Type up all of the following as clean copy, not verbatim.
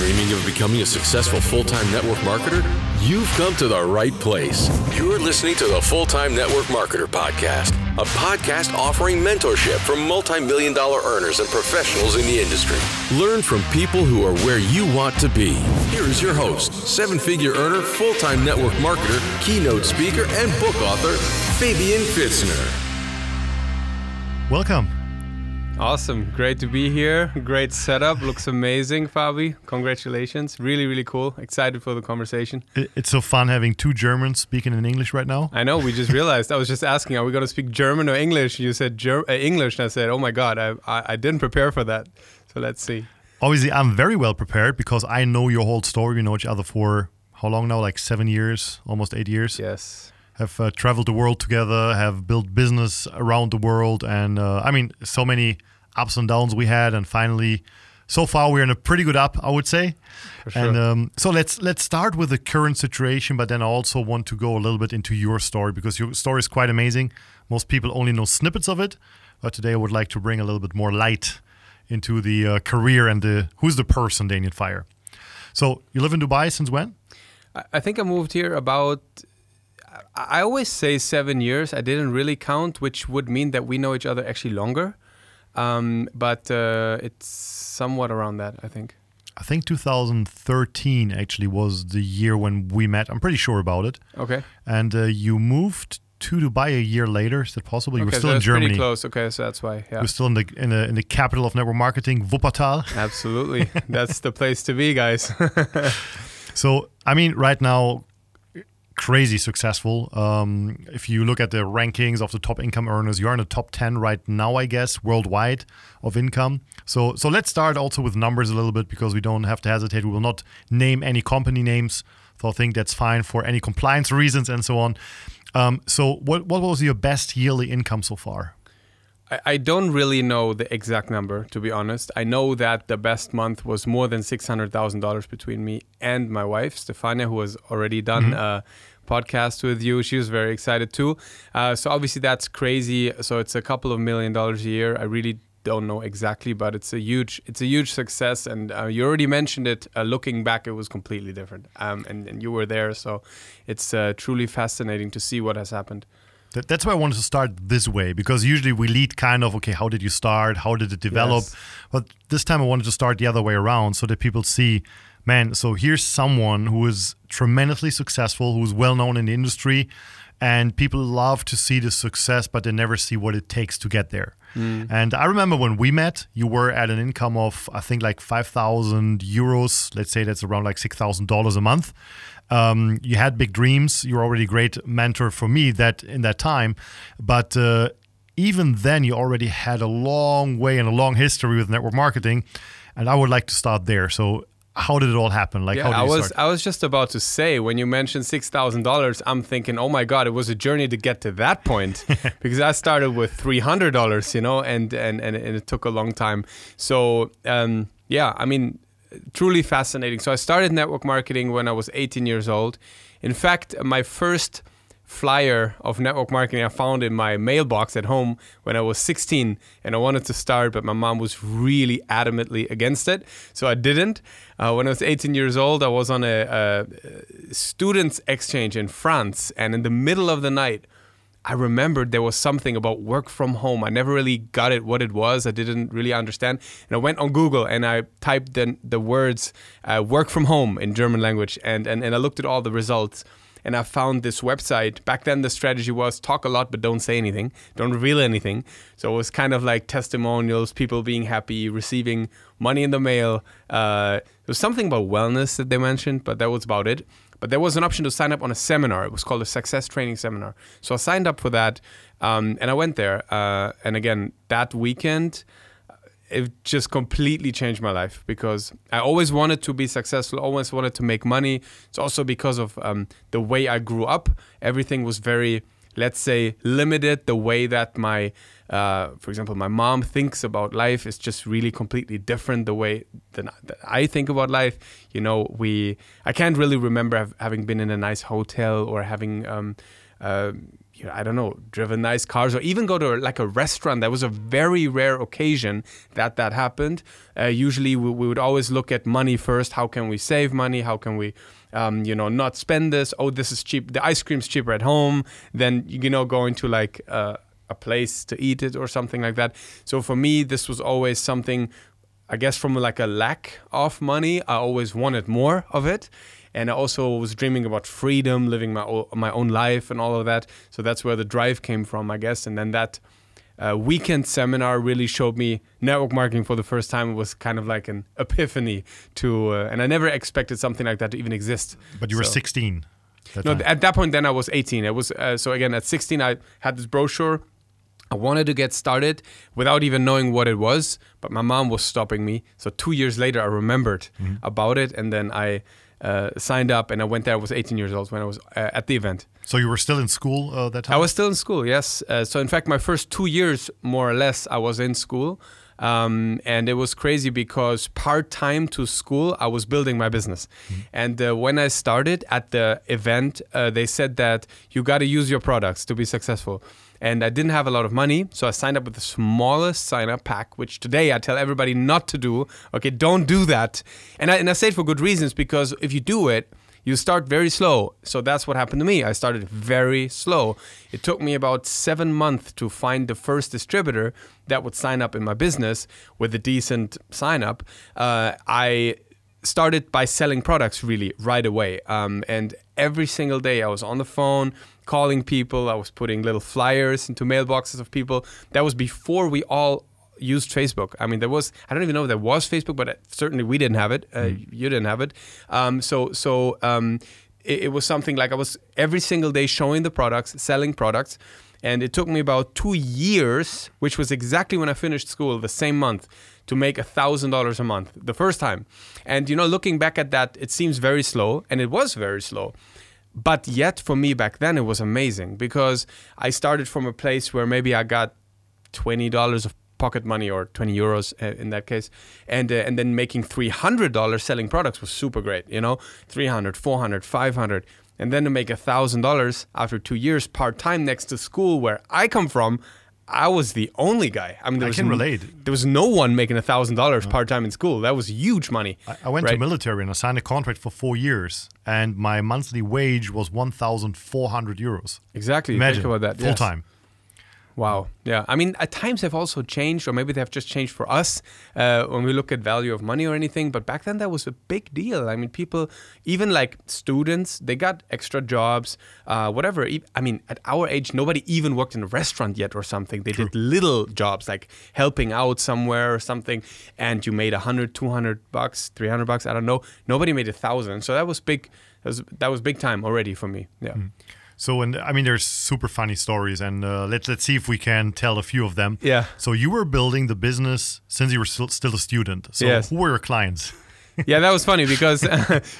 Dreaming of becoming a successful full-time network marketer? You've come to the right place. You're listening to the Full-Time Network Marketer Podcast, a podcast offering mentorship from multi-million-dollar earners and professionals in the industry. Learn from people who are where you want to be. Here is your host, seven-figure earner, full-time network marketer, keynote speaker, and book author, Fabian Fitzner. Welcome. Awesome. Great to be here. Great setup. Looks amazing, Fabi. Congratulations. Really, really cool. Excited for the conversation. It's so fun having two Germans speaking in English right now. I know. We just realized. I was just asking, are we going to speak German or English? You said English. And I said, oh my God, I didn't prepare for that. So let's see. Obviously, I'm very well prepared because I know your whole story. We know each other for how long now? Like 7 years, almost 8 years. Yes. Have traveled the world together, have built business around the world. And I mean, so many ups and downs we had, and finally, so far we're in a pretty good up, I would say. For sure. And so let's start with the current situation, but then I also want to go a little bit into your story, because your story is quite amazing. Most people only know snippets of it, but today I would like to bring a little bit more light into the career and who's the person, Daniel Fire. So you live in Dubai since when? I think I moved here about, I always say 7 years. I didn't really count, which would mean that we know each other actually longer. But it's somewhat around that, I think. I think 2013 actually was the year when we met. I'm pretty sure about it. Okay. And you moved to Dubai a year later. Is that possible? You were still in Germany. Pretty close. Okay, so that's why. Yeah. We're still in the capital of network marketing, Wuppertal. Absolutely, that's the place to be, guys. So I mean, right now, crazy successful. If you look at the rankings of the top income earners, you're in the top 10 right now, I guess, worldwide of income. So let's start also with numbers a little bit, because we don't have to hesitate. We will not name any company names. So I think that's fine for any compliance reasons and so on. So what was your best yearly income so far? I don't really know the exact number, to be honest. I know that the best month was more than $600,000 between me and my wife, Stefania, who has already done a podcast with you. She was very excited too. So obviously that's crazy. So it's a couple of $1 million a year. I really don't know exactly, but it's a huge success. And you already mentioned it. Looking back, it was completely different. And you were there. So it's truly fascinating to see what has happened. That's why I wanted to start this way, because usually we lead kind of, okay, how did you start? How did it develop? Yes. But this time I wanted to start the other way around, so that people see, man, so here's someone who is tremendously successful, who's well-known in the industry, and people love to see the success, but they never see what it takes to get there. Mm. And I remember when we met, you were at an income of, I think, like 5,000 euros. Let's say that's around like $6,000 a month. You had big dreams. You were already a great mentor for me in that time. But even then, you already had a long way and a long history with network marketing. And I would like to start there. So how did it all happen? Like, yeah, how did you start? I was just about to say, when you mentioned $6,000, I'm thinking, oh my God, it was a journey to get to that point, because I started with $300, you know, and it took a long time. So yeah, I mean, truly fascinating. So I started network marketing when I was 18 years old. In fact, my first flyer of network marketing I found in my mailbox at home when I was 16, and I wanted to start, but my mom was really adamantly against it, so I didn't. When I was 18 years old, I was on a students' exchange in France, and in the middle of the night, I remembered there was something about work from home. I never really got it, what it was. I didn't really understand. And I went on Google and I typed the words work from home in German language. And I looked at all the results and I found this website. Back then the strategy was talk a lot, but don't say anything. Don't reveal anything. So it was kind of like testimonials, people being happy, receiving money in the mail. There was something about wellness that they mentioned, but that was about it. But there was an option to sign up on a seminar. It was called a success training seminar. So I signed up for that and I went there. And again, that weekend, it just completely changed my life, because I always wanted to be successful, always wanted to make money. It's also because of the way I grew up. Everything was very, let's say, limited. The way that my, for example, my mom thinks about life is just really completely different the way that I think about life. You know, I can't really remember having been in a nice hotel or having, I don't know, driven nice cars, or even go to like a restaurant. That was a very rare occasion that that happened. Usually we would always look at money first. How can we save money? How can we, not spend this? Oh, this is cheap. The ice cream's cheaper at home than, going to like a place to eat it or something like that. So for me, this was always something, I guess, from like a lack of money. I always wanted more of it. And I also was dreaming about freedom, living my own life and all of that. So that's where the drive came from, I guess. And then that weekend seminar really showed me network marketing for the first time. It was kind of like an epiphany and I never expected something like that to even exist. But you were 16. At that point, then I was 18. It was so again, at 16, I had this brochure. I wanted to get started without even knowing what it was, but my mom was stopping me. So 2 years later, I remembered about it. And then I signed up and I went there. I was 18 years old when I was at the event. So you were still in school that time? I was still in school, yes. So in fact, my first 2 years, more or less, I was in school. And it was crazy because part-time to school, I was building my business. Mm-hmm. And when I started at the event, they said that you got to use your products to be successful. And I didn't have a lot of money, so I signed up with the smallest sign-up pack, which today I tell everybody not to do. Okay, don't do that. And I say it for good reasons, because if you do it, you start very slow. So that's what happened to me. I started very slow. It took me about 7 months to find the first distributor that would sign up in my business with a decent sign-up. I started by selling products really right away. And every single day I was on the phone, calling people. I was putting little flyers into mailboxes of people. That was before we all used Facebook. I mean, I don't even know if there was Facebook, but certainly we didn't have it. You didn't have it. It was something like I was every single day showing the products, selling products. And it took me about 2 years, which was exactly when I finished school, the same month, to make $1,000 a month the first time. And, looking back at that, it seems very slow, and it was very slow. But yet for me back then, it was amazing because I started from a place where maybe I got $20 of pocket money or 20 euros in that case. And then making $300 selling products was super great, $300, $400, $500. And then to make $1,000 after 2 years part-time next to school where I come from, I was the only guy. I mean, I can relate. There was no one making $1,000 part-time in school. That was huge money. I went to military and I signed a contract for 4 years and my monthly wage was 1,400 euros. Exactly. Imagine, think about that. Full-time. Yes. Wow. Yeah. I mean, at times they've also changed, or maybe they've just changed for us when we look at value of money or anything. But back then that was a big deal. I mean, people, even like students, they got extra jobs, whatever. I mean, at our age, nobody even worked in a restaurant yet or something. They did little jobs like helping out somewhere or something. And you made $100, $200, $300. I don't know. Nobody made $1,000. So that was big. That was big time already for me. Yeah. Mm. So, and I mean, there's super funny stories, and let's see if we can tell a few of them. Yeah. So you were building the business since you were still a student. So yes. Who were your clients? Yeah, that was funny because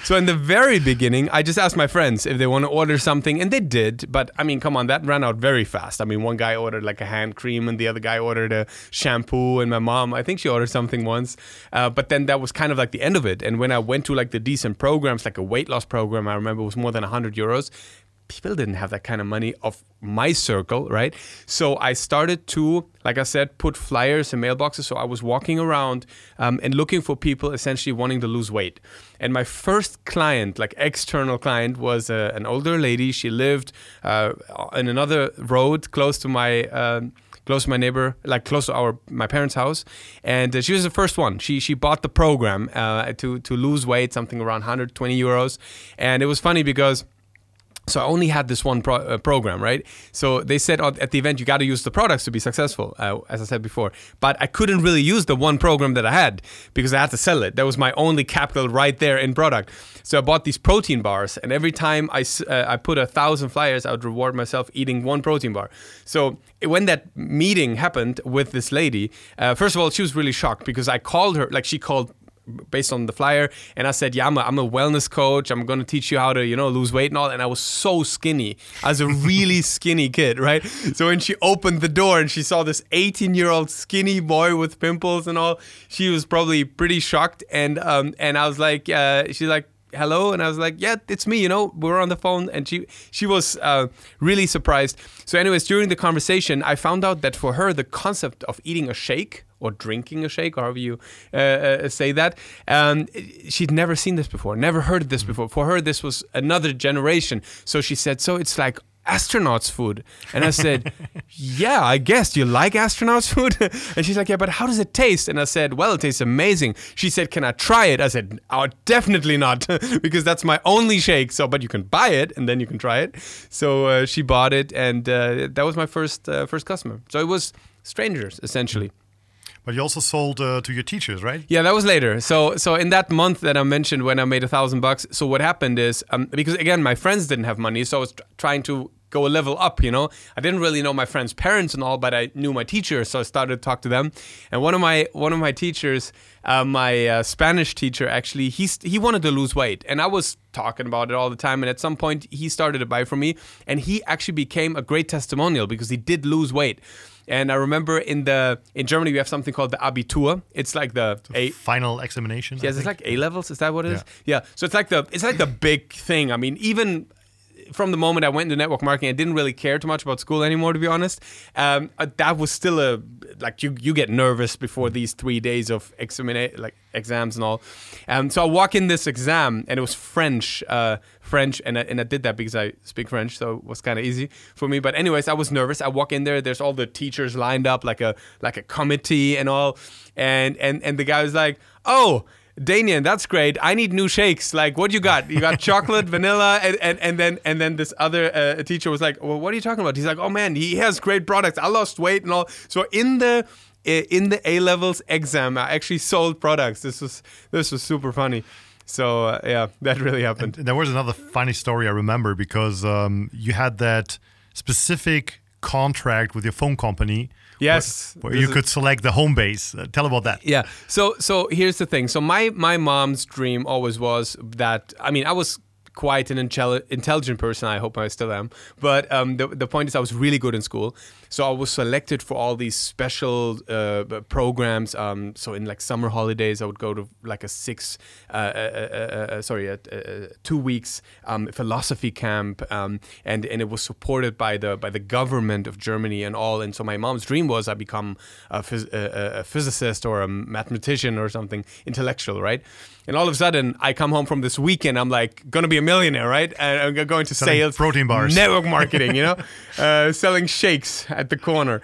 so in the very beginning, I just asked my friends if they want to order something, and they did. But I mean, come on, that ran out very fast. I mean, one guy ordered like a hand cream, and the other guy ordered a shampoo, and my mom, I think she ordered something once. But then that was kind of like the end of it. And when I went to like the decent programs, like a weight loss program, I remember it was more than 100 euros. People didn't have that kind of money of my circle, right? So I started to, like I said, put flyers in mailboxes. So I was walking around and looking for people essentially wanting to lose weight. And my first client, like external client, was an older lady. She lived in another road close to my my parents' house, and she was the first one. She bought the program to lose weight, something around 120 euros, and it was funny because. So I only had this one program, right? So they said at the event, you got to use the products to be successful, as I said before. But I couldn't really use the one program that I had because I had to sell it. That was my only capital right there in product. So I bought these protein bars. And every time I put 1,000 flyers, I would reward myself eating one protein bar. So when that meeting happened with this lady, first of all, she was really shocked because I called her, like she called based on the flyer. And I said, yeah, I'm a wellness coach. I'm going to teach you how to, lose weight and all. And I was so skinny. I was a really skinny kid, right? So when she opened the door and she saw this 18-year-old skinny boy with pimples and all, she was probably pretty shocked. And I was like, she's like, hello? And I was like, yeah, it's me, you know, we were on the phone. And she was really surprised. So anyways, during the conversation, I found out that for her, the concept of eating a shake or drinking a shake, or however you say that, she'd never seen this before, never heard this before. For her, this was another generation. So she said, so it's like astronauts food. And I said, yeah, I guess you like astronauts food. And she's like, yeah, but how does it taste? And I said, well, it tastes amazing. She said, can I try it? I said, oh, definitely not, because that's my only shake. So, but you can buy it and then you can try it. So she bought it, and that was my first customer. So it was strangers, essentially. But you also sold to your teachers, right? Yeah, that was later. So in that month that I mentioned when I made $1,000, so what happened is, because again, my friends didn't have money, so I was trying to go a level up, you know. I didn't really know my friends' parents and all, but I knew my teachers, so I started to talk to them. And one of my teachers, my Spanish teacher, actually, he wanted to lose weight, and I was talking about it all the time. And at some point, he started to buy from me, and he actually became a great testimonial because he did lose weight. And I remember in Germany, we have something called the Abitur. It's like the final examination. Yes, it's like A-levels. Is that what it is? Yeah. So it's like the big thing. I mean, even from the moment I went into network marketing, I didn't really care too much about school anymore, to be honest. That was still you get nervous before these 3 days of exams and all. So I walk in this exam, and it was French, and I did that because I speak French, so it was kind of easy for me. But anyways, I was nervous. I walk in there. There's all the teachers lined up like a committee and all, and the guy was like, "Oh, Daniel, that's great. I need new shakes. Like, what you got? You got chocolate, vanilla, and then this other teacher was like, well, what are you talking about? He's like, oh man, he has great products. I lost weight and all. So in the A-levels exam, I actually sold products. This was super funny. So yeah, that really happened. And there was another funny story I remember because you had that specific contract with your phone company. Yes. Where you could select the home base. Tell about that. Yeah. So here's the thing. So my mom's dream always was that, I mean, I was quite an intelligent person. I hope I still am. But the point is I was really good in school. So I was selected for all these special programs. So in like summer holidays, I would go to like a 2 weeks philosophy camp, and it was supported by the government of Germany and all. And so my mom's dream was I become a physicist or a mathematician or something intellectual, right? And all of a sudden, I come home from this weekend. I'm like gonna be a millionaire, right? And I'm going to sales, protein bars, network marketing, you know, selling shakes at the corner.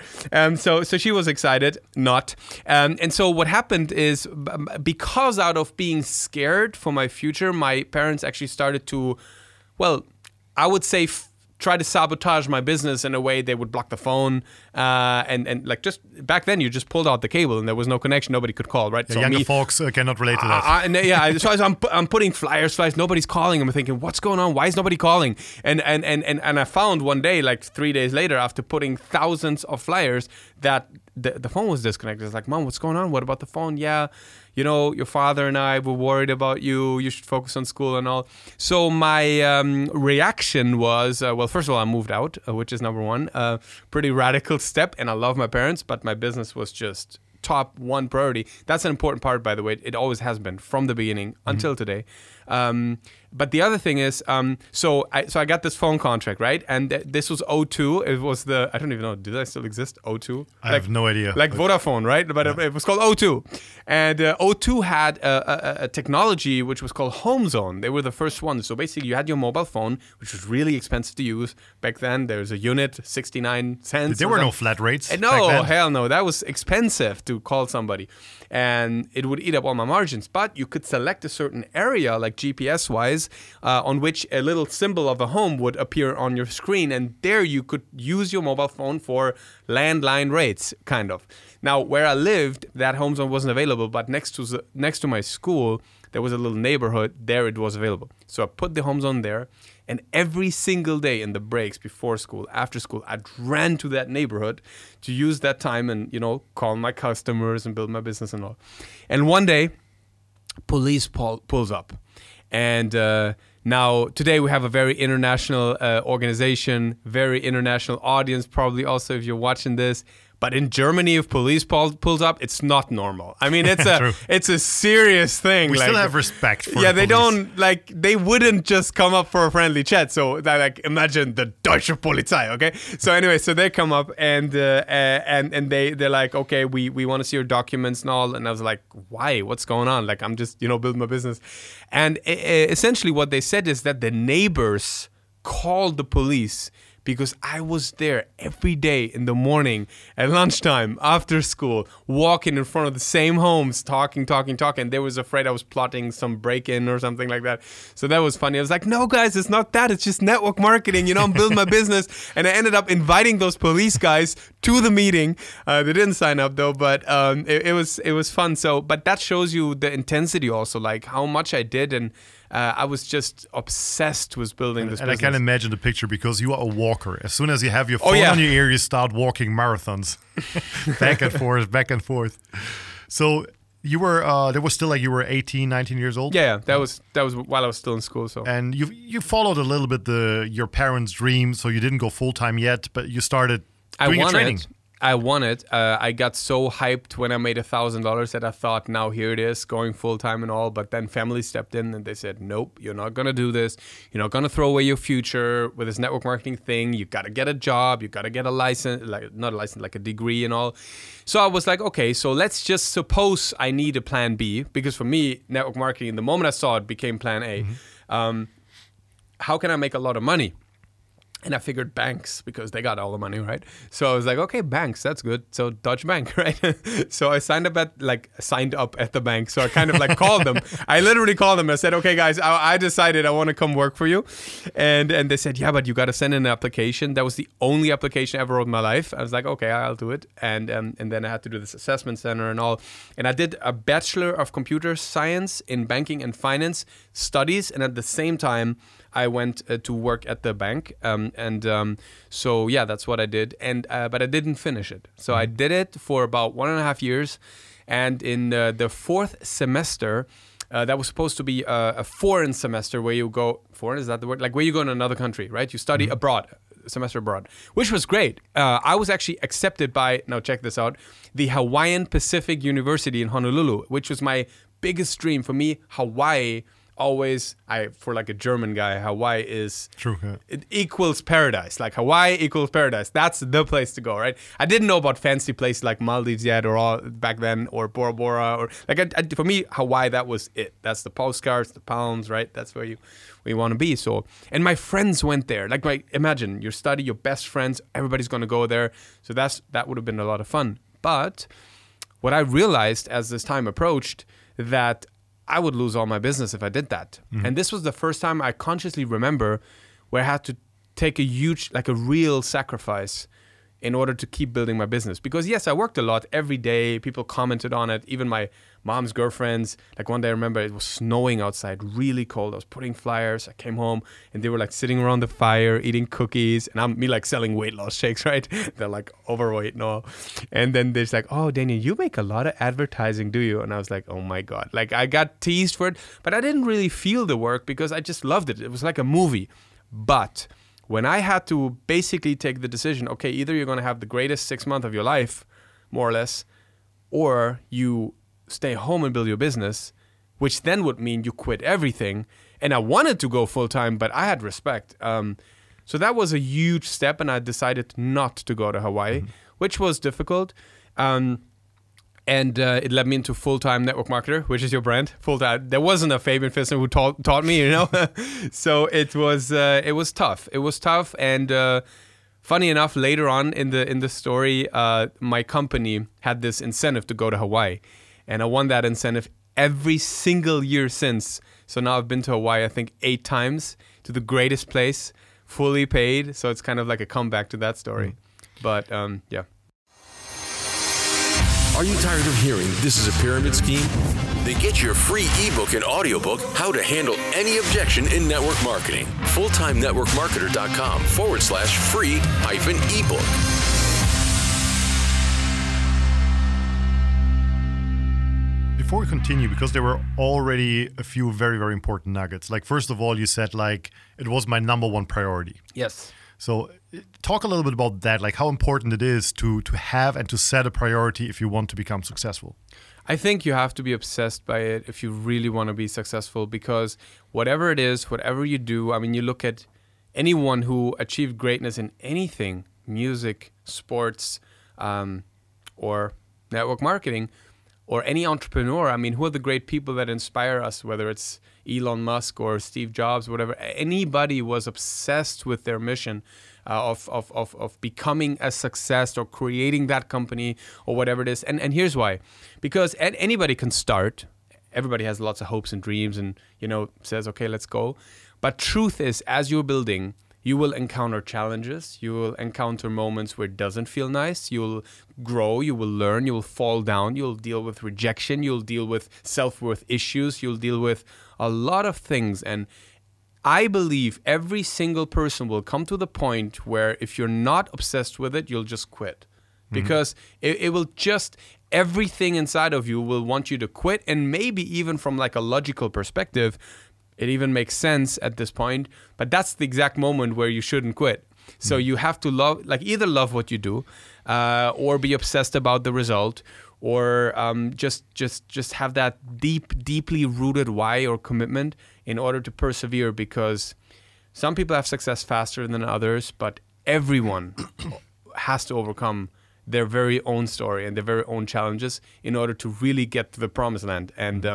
So she was excited, not. And so what happened is, because out of being scared for my future, my parents actually started to, well, I would say try to sabotage my business in a way. They would block the phone. And like just back then, you just pulled out the cable and there was no connection. Nobody could call, right? Yeah, so younger folks cannot relate to that. So I'm putting flyers. Nobody's calling. I'm thinking, what's going on? Why is nobody calling? And I found one day, like 3 days later, after putting thousands of flyers, that the phone was disconnected. It's like, Mom, what's going on? What about the phone? Yeah, you know, your father and I were worried about you. You should focus on school and all. So my reaction was, well, first of all, I moved out, which is number one, pretty radical step. And I love my parents, but my business was just top one priority. That's an important part, by the way. It always has been from the beginning until today. But the other thing is, so I got this phone contract, right? And this was O2. It was the, I don't even know, do they still exist? O2? I have no idea. Like Vodafone, right? But yeah. It was called O2. And O2 had a technology which was called Home Zone. They were the first ones. So basically, you had your mobile phone, which was really expensive to use. Back then, there was a unit, 69 cents. There were no flat rates. No, hell no. That was expensive to call somebody. And it would eat up all my margins. But you could select a certain area, like GPS-wise, on which a little symbol of a home would appear on your screen. And there you could use your mobile phone for landline rates, kind of. Now, where I lived, that Home Zone wasn't available. But next to my school, there was a little neighborhood. There it was available. So I put the Home Zone there. And every single day in the breaks, before school, after school, I ran to that neighborhood to use that time and, you know, call my customers and build my business and all. And one day, police pulls up. And now today we have a very international organization, very international audience, probably also if you're watching this. But in Germany, if police pulls up, it's not normal. I mean, it's a serious thing. We still have respect for the police. They wouldn't just come up for a friendly chat. So, imagine the Deutsche Polizei, okay? So anyway, so they come up and they're like, okay, we want to see your documents and all. And I was like, why? What's going on? Like, I'm just, building my business. And essentially what they said is that the neighbors called the police because I was there every day in the morning, at lunchtime, after school, walking in front of the same homes, talking. And they was afraid I was plotting some break-in or something like that. So that was funny. I was like, no, guys, it's not that. It's just network marketing. I'm building my business. And I ended up inviting those police guys to the meeting. They didn't sign up, though, but it was fun. So, but that shows you the intensity also, like how much I did. And I was just obsessed with building this business. And I can imagine the picture because you are a walker. As soon as you have your phone on your ear, you start walking marathons. back and forth. So you were, there was still you were 18, 19 years old? Yeah, that was while I was still in school. So. And you followed a little bit your parents' dream, so you didn't go full-time yet, but you started doing your training. I won it. I got so hyped when I made $1,000 that I thought, now here it is, going full-time and all. But then family stepped in and they said, nope, you're not going to do this. You're not going to throw away your future with this network marketing thing. You've got to get a job. You've got to get a license, like a degree and all. So I was like, okay, so let's just suppose I need a plan B. Because for me, network marketing, the moment I saw it, became plan A. Mm-hmm. How can I make a lot of money? And I figured banks, because they got all the money, right? So I was like, okay, banks, that's good. So Deutsche Bank, right? So I signed up at the bank. So I kind of called them. I literally called them. I said, okay, guys, I decided I want to come work for you. And they said, yeah, but you got to send in an application. That was the only application I ever wrote in my life. I was like, okay, I'll do it. And then I had to do this assessment center and all. And I did a Bachelor of Computer Science in Banking and Finance Studies. And at the same time, I went to work at the bank, so that's what I did. And but I didn't finish it. So I did it for about 1.5 years, and in the fourth semester, that was supposed to be a foreign semester where you go foreign. Is that the word? Where you go in another country, right? You study abroad, semester abroad, which was great. I was actually accepted by, now check this out, the Hawaiian Pacific University in Honolulu, which was my biggest dream for me. Hawaii. Always, for a German guy, Hawaii is true. Yeah. It equals paradise. Hawaii equals paradise. That's the place to go, right? I didn't know about fancy places like Maldives yet, or all back then, or Bora Bora, or for me, Hawaii, that was it. That's the postcards, the palms, right? That's where you want to be. So, and my friends went there. Imagine your study, your best friends, everybody's gonna go there. So that would have been a lot of fun. But what I realized as this time approached that I would lose all my business if I did that. Mm-hmm. And this was the first time I consciously remember where I had to take a huge, a real sacrifice in order to keep building my business. Because yes, I worked a lot every day. People commented on it. Even my mom's girlfriends. One day I remember it was snowing outside, really cold. I was putting flyers. I came home and they were sitting around the fire, eating cookies. And I'm selling weight loss shakes, right? They're overweight and all. And then they're like, oh, Daniel, you make a lot of advertising, do you? And I was like, oh my God. I got teased for it, but I didn't really feel the work because I just loved it. It was like a movie. But when I had to basically take the decision, okay, either you're going to have the greatest 6 months of your life, more or less, or you stay home and build your business, which then would mean you quit everything. And I wanted to go full-time, but I had respect. So that was a huge step, and I decided not to go to Hawaii, which was difficult. And it led me into Full-Time Network Marketer, which is your brand. Full-time. There wasn't a Fabian Fitzner who taught me, So it was tough. It was tough. And funny enough, later on in the story, my company had this incentive to go to Hawaii, and I won that incentive every single year since. So now I've been to Hawaii, I think 8 times, to the greatest place, fully paid. So it's kind of like a comeback to that story. But yeah. Are you tired of hearing this is a pyramid scheme? Then get your free ebook and audiobook, How to Handle Any Objection in Network Marketing. fulltimenetworkmarketer.com/free-ebook. Before we continue, because there were already a few very, very important nuggets. First of all, you said, it was my number one priority. Yes. So talk a little bit about that, like how important it is to have and to set a priority if you want to become successful. I think you have to be obsessed by it if you really want to be successful, because whatever it is, whatever you do, I mean, you look at anyone who achieved greatness in anything, music, sports, or network marketing, or any entrepreneur. I mean, who are the great people that inspire us, whether it's Elon Musk or Steve Jobs, whatever. Anybody was obsessed with their mission of becoming a success or creating that company or whatever it is. And here's why. Because anybody can start. Everybody has lots of hopes and dreams and, you know, says, okay, let's go. But truth is, as you're building, you will encounter challenges. You will encounter moments where it doesn't feel nice. You'll grow. You will learn. You will fall down. You'll deal with rejection. You'll deal with self-worth issues. You'll deal with a lot of things. And I believe every single person will come to the point where if you're not obsessed with it, you'll just quit. Because it will just, everything inside of you will want you to quit. And maybe even from like a logical perspective, it even makes sense at this point, but that's the exact moment where you shouldn't quit. So you have to love, like either love what you do, or be obsessed about the result, or just have that deeply rooted why or commitment in order to persevere. Because some people have success faster than others, but everyone has to overcome their very own story and their very own challenges in order to really get to the promised land. And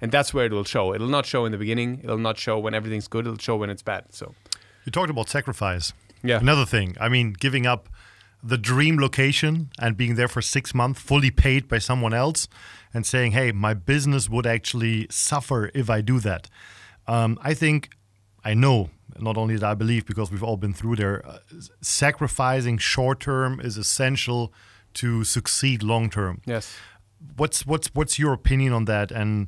that's where it will show. It'll not show in the beginning. It'll not show when everything's good. It'll show when it's bad. So you talked about sacrifice. Yeah. Another thing. I mean, giving up the dream location and being there for 6 months fully paid by someone else and saying, hey, my business would actually suffer if I do that. I know, not only that I believe, because we've all been through there, sacrificing short-term is essential to succeed long-term. Yes. What's your opinion on that? And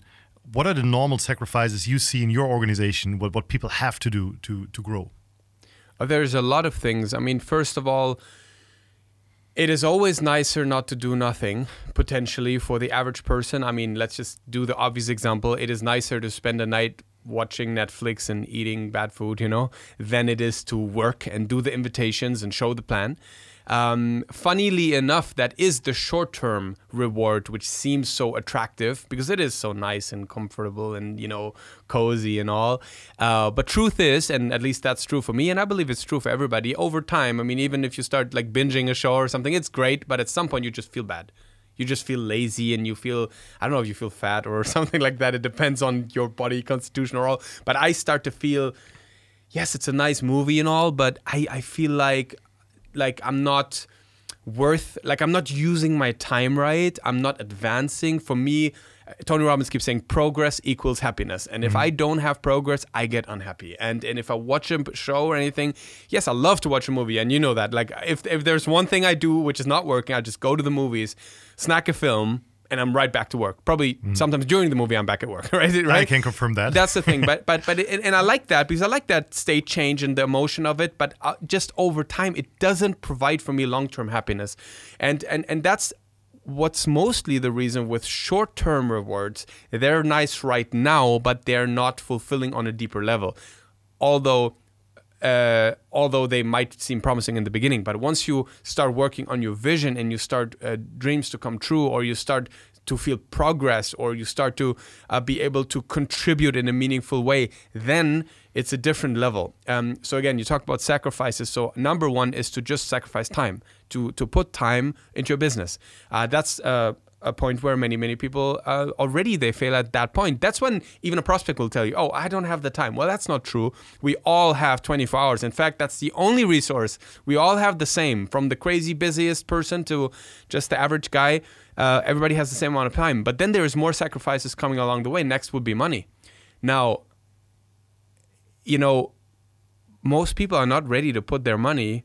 what are the normal sacrifices you see in your organization, what people have to do to grow? There's a lot of things. I mean, first of all, it is always nicer not to do nothing, potentially, for the average person. I mean, let's just do the obvious example. It is nicer to spend a night watching Netflix and eating bad food, you know, than it is to work and do the invitations and show the plan. Funnily enough, that is the short-term reward, which seems so attractive because it is so nice and comfortable and, you know, cozy and all. But truth is, and at least that's true for me, and I believe it's true for everybody, over time, I mean, even if you start like binging a show or something, it's great, but at some point you just feel bad. You just feel lazy and you feel, I don't know if you feel fat or something like that. It depends on your body constitution or all. But I start to feel, yes, it's a nice movie and all, but I feel like I'm not worth, like I'm not using my time right. I'm not advancing. For me, Tony Robbins keeps saying progress equals happiness. And if I don't have progress, I get unhappy. And if I watch a show or anything, yes, I love to watch a movie. And you know that. Like if there's one thing I do which is not working, I just go to the movies, snack a film, and I'm right back to work. Probably sometimes during the movie, I'm back at work, right? I can confirm that. That's the thing. But I like that, because I like that state change and the emotion of it. But just over time, it doesn't provide for me long-term happiness. And that's what's mostly the reason with short-term rewards. They're nice right now, but they're not fulfilling on a deeper level. Although they might seem promising in the beginning, but once you start working on your vision and you start dreams to come true, or you start to feel progress, or you start to be able to contribute in a meaningful way, then it's a different level. So again, you talk about sacrifices. So number one is to just sacrifice time, to put time into your business. That's a point where many people already they fail at that point. That's when even a prospect will tell you, oh, I don't have the time. Well, that's not true. We all have 24 hours. In fact, that's the only resource. We all have the same, from the crazy busiest person to just the average guy. Everybody has the same amount of time. But then there is more sacrifices coming along the way. Next would be money. Now, you know, most people are not ready to put their money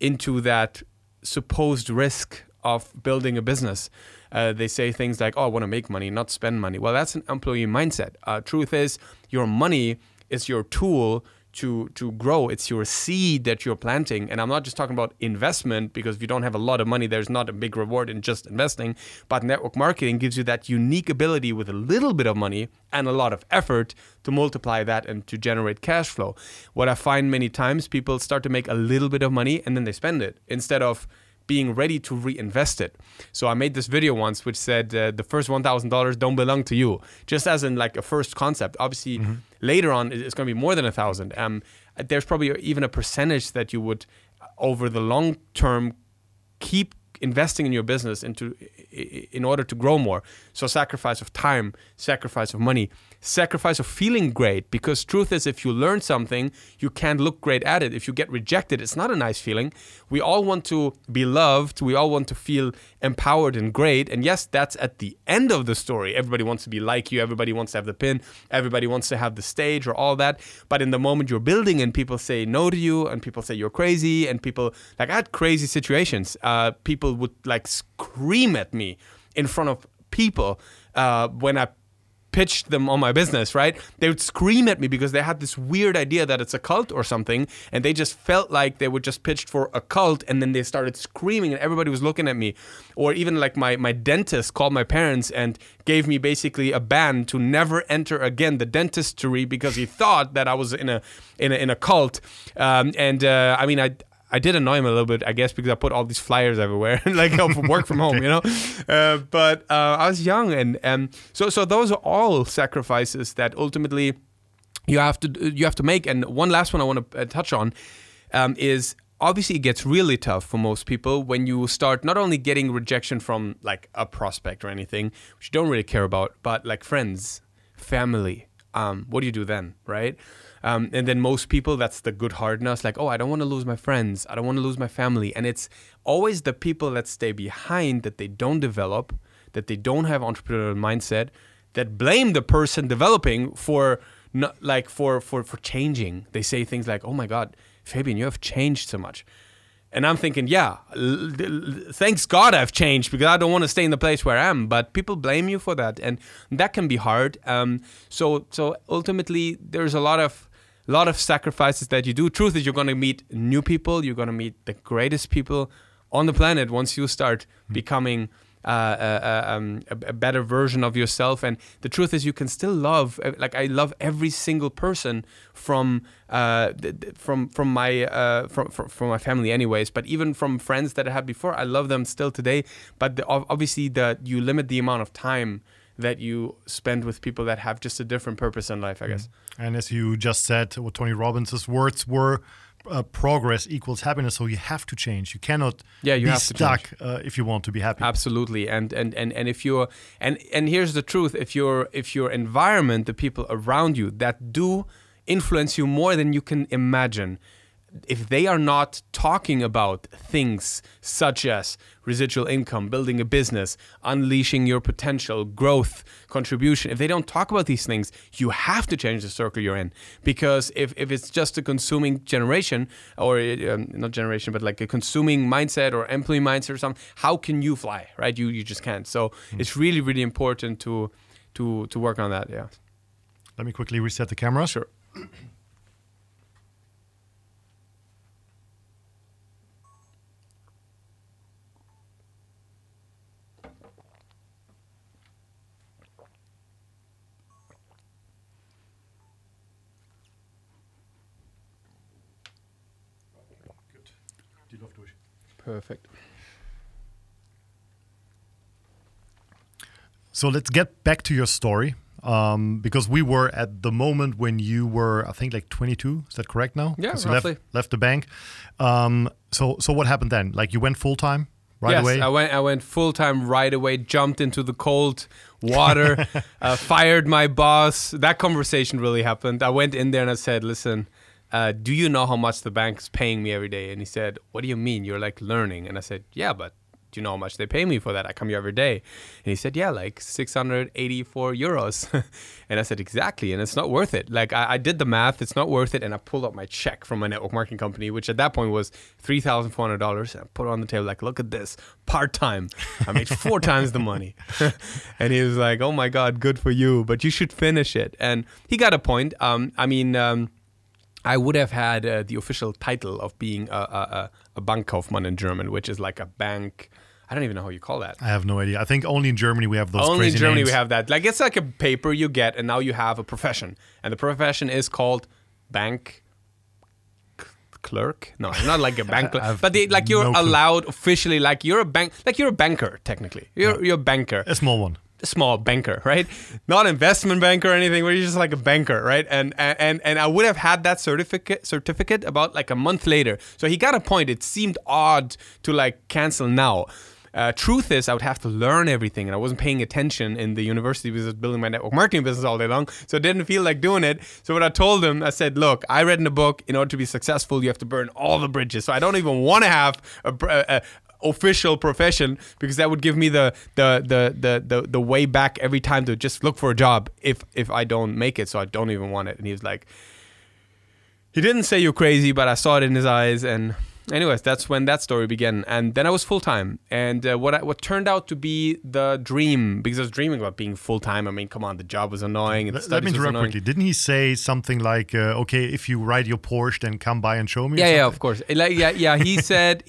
into that supposed risk of building a business. They say things like, oh, I want to make money, not spend money. Well, that's an employee mindset. Truth is, your money is your tool to grow. It's your seed that you're planting. And I'm not just talking about investment, because if you don't have a lot of money, there's not a big reward in just investing. But network marketing gives you that unique ability with a little bit of money and a lot of effort to multiply that and to generate cash flow. What I find many times, people start to make a little bit of money and then they spend it instead of being ready to reinvest it. So I made this video once which said the first $1,000 don't belong to you, just as in like a first concept. Obviously, later on, it's going to be more than 1,000. There's probably even a percentage that you would, over the long term, keep investing in your business in order to grow more. So sacrifice of time, sacrifice of money, sacrifice of feeling great. Because truth is, if you learn something, you can't look great at it. If you get rejected, it's not a nice feeling. We all want to be loved. We all want to feel empowered and great. And yes, that's at the end of the story. Everybody wants to be like you. Everybody wants to have the pin. Everybody wants to have the stage or all that. But in the moment you're building and people say no to you and people say you're crazy and people, like I had crazy situations. People would like scream at me in front of people when I pitched them on my business, right? They would scream at me because they had this weird idea that it's a cult or something, and they just felt like they were just pitched for a cult, and then they started screaming and everybody was looking at me. Or even like my dentist called my parents and gave me basically a ban to never enter again the dentistry because he thought that I was in a cult. I did annoy him a little bit, I guess, because I put all these flyers everywhere, like work from home, you know. But I was young, and so those are all sacrifices that ultimately you have to make. And one last one I want to touch on is obviously it gets really tough for most people when you start not only getting rejection from like a prospect or anything, which you don't really care about, but like friends, family. What do you do then, right? And then most people, that's the good hardness, like, oh, I don't want to lose my friends. I don't want to lose my family. And it's always the people that stay behind, that they don't develop, that they don't have entrepreneurial mindset, that blame the person developing for changing. They say things like, oh my God, Fabian, you have changed so much. And I'm thinking, yeah, thanks God I've changed because I don't want to stay in the place where I am. But people blame you for that. And that can be hard. So ultimately, there's a lot of sacrifices that you do. Truth is, you're going to meet new people. You're going to meet the greatest people on the planet once you start becoming a better version of yourself. And the truth is, you can still love. Like I love every single person from my family, anyways. But even from friends that I had before, I love them still today. But obviously, you limit the amount of time that you spend with people that have just a different purpose in life, I guess. And as you just said, what Tony Robbins' words were. Progress equals happiness, so you have to change. You cannot be stuck if you want to be happy. Absolutely, and if you're and here's the truth: if your environment, the people around you that do influence you more than you can imagine, if they are not talking about things such as residual income, building a business, unleashing your potential, growth, contribution, if they don't talk about these things, you have to change the circle you're in. Because if it's just a consuming generation, or not generation, but like a consuming mindset or employee mindset or something, how can you fly, right? You just can't. So it's really, really important to work on that, yeah. Let me quickly reset the camera. Sure. Perfect. So let's get back to your story, because we were at the moment when you were, I think, like 22. Is that correct now? Yeah, so roughly. Left the bank. So what happened then? Like you went full time away? Yes, I went full time right away. Jumped into the cold water. Fired my boss. That conversation really happened. I went in there and I said, "Listen. Do you know how much the bank's paying me every day?" And he said, "What do you mean? You're like learning." And I said, "Yeah, but do you know how much they pay me for that? I come here every day." And he said, "Yeah, like 684 euros. And I said, "Exactly. And it's not worth it. Like I did the math. It's not worth it." And I pulled up my check from my network marketing company, which at that point was $3,400. And I put it on the table like, "Look at this. Part-time. I made four times the money." And he was like, "Oh my God, good for you. But you should finish it." And he got a point. I would have had the official title of being a Bankkaufmann in German, which is like a bank. I don't even know how you call that. I have no idea. I think only in Germany we have those only crazy names. Only in Germany we have that. Like, it's like a paper you get, and now you have a profession. And the profession is called bank clerk. No, not like a bank clerk. But they, like, you're no allowed clue. Officially, like, you're a bank. Like, you're a banker, technically. You're a banker. A small one. A small banker, right? Not investment banker or anything, but you're just like a banker, right? And I would have had that certificate about like a month later. So he got a point. It seemed odd to like cancel now. Truth is, I would have to learn everything, and I wasn't paying attention in the university because I was building my network marketing business all day long, so I didn't feel like doing it. So what I told them, I said, look, I read in the book, in order to be successful, you have to burn all the bridges. So I don't even want to have a official profession, because that would give me the way back every time to just look for a job if I don't make it. So I don't even want it. And he was like, he didn't say you're crazy, but I saw it in his eyes. And anyways, that's when that story began. And then I was full-time, and what turned out to be the dream, because I was dreaming about being full-time. I mean, come on, the job was annoying. Let me interrupt quickly. Didn't he say something like, okay, if you ride your Porsche, then come by and show me? Yeah, of course. Like, yeah. He said,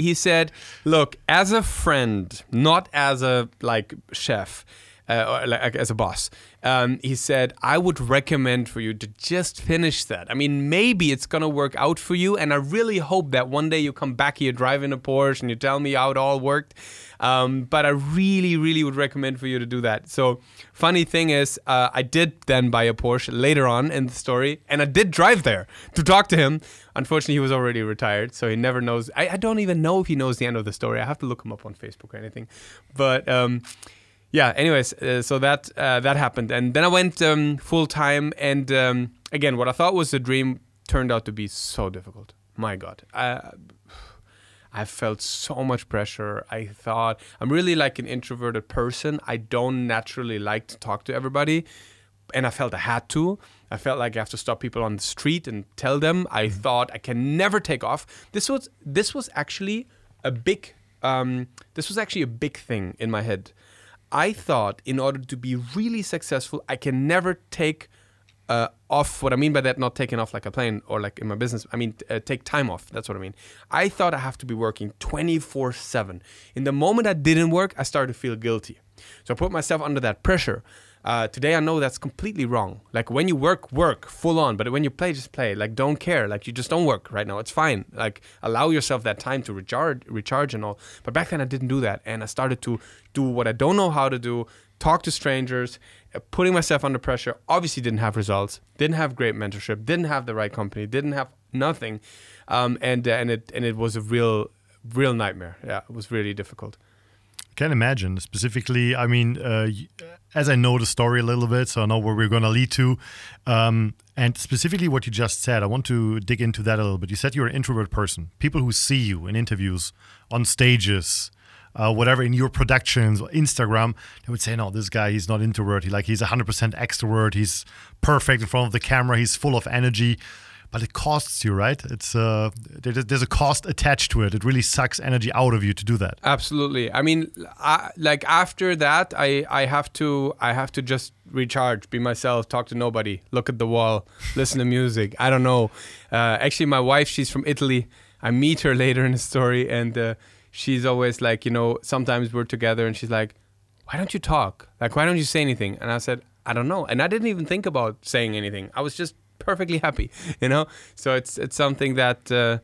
look, as a friend, not as a like chef, or like as a boss. He said, I would recommend for you to just finish that. I mean, maybe it's going to work out for you. And I really hope that one day you come back here driving a Porsche and you tell me how it all worked. But I really, really would recommend for you to do that. So funny thing is, I did then buy a Porsche later on in the story. And I did drive there to talk to him. Unfortunately, he was already retired. So he never knows. I don't even know if he knows the end of the story. I have to look him up on Facebook or anything. But... yeah, anyways, so that happened. And then I went full-time. And again, what I thought was a dream turned out to be so difficult. My God. I felt so much pressure. I thought, I'm really like an introverted person. I don't naturally like to talk to everybody. And I felt I had to. I felt like I have to stop people on the street and tell them. I thought I can never take off. This was actually a big thing in my head. I thought in order to be really successful, I can never take off. What I mean by that, not taking off like a plane or like in my business. I mean, take time off. That's what I mean. I thought I have to be working 24/7. In the moment I didn't work, I started to feel guilty. So I put myself under that pressure. Today, I know that's completely wrong. Like when you work full on. But when you play, just play. Like don't care. Like you just don't work right now. It's fine. Like allow yourself that time to recharge and all. But back then I didn't do that. And I started to do what I don't know how to do. Talk to strangers. Putting myself under pressure. Obviously didn't have results. Didn't have great mentorship. Didn't have the right company. Didn't have nothing. And it was a real nightmare. Yeah, it was really difficult. Can imagine. Specifically, I mean, as I know the story a little bit, so I know where we're going to lead to. And specifically what you just said, I want to dig into that a little bit. You said you're an introvert person. People who see you in interviews, on stages, whatever, in your productions, Instagram, they would say, no, this guy, he's not introvert. He's 100% extrovert. He's perfect in front of the camera. He's full of energy. But it costs you, right? It's there's a cost attached to it. It really sucks energy out of you to do that. Absolutely. I mean, after that, I have to just recharge, be myself, talk to nobody, look at the wall, listen to music. I don't know. Actually, my wife, she's from Italy. I meet her later in the story, and she's always like, you know, sometimes we're together, and she's like, "Why don't you talk? Like, why don't you say anything?" And I said, "I don't know," and I didn't even think about saying anything. I was just perfectly happy, you know. So it's something that I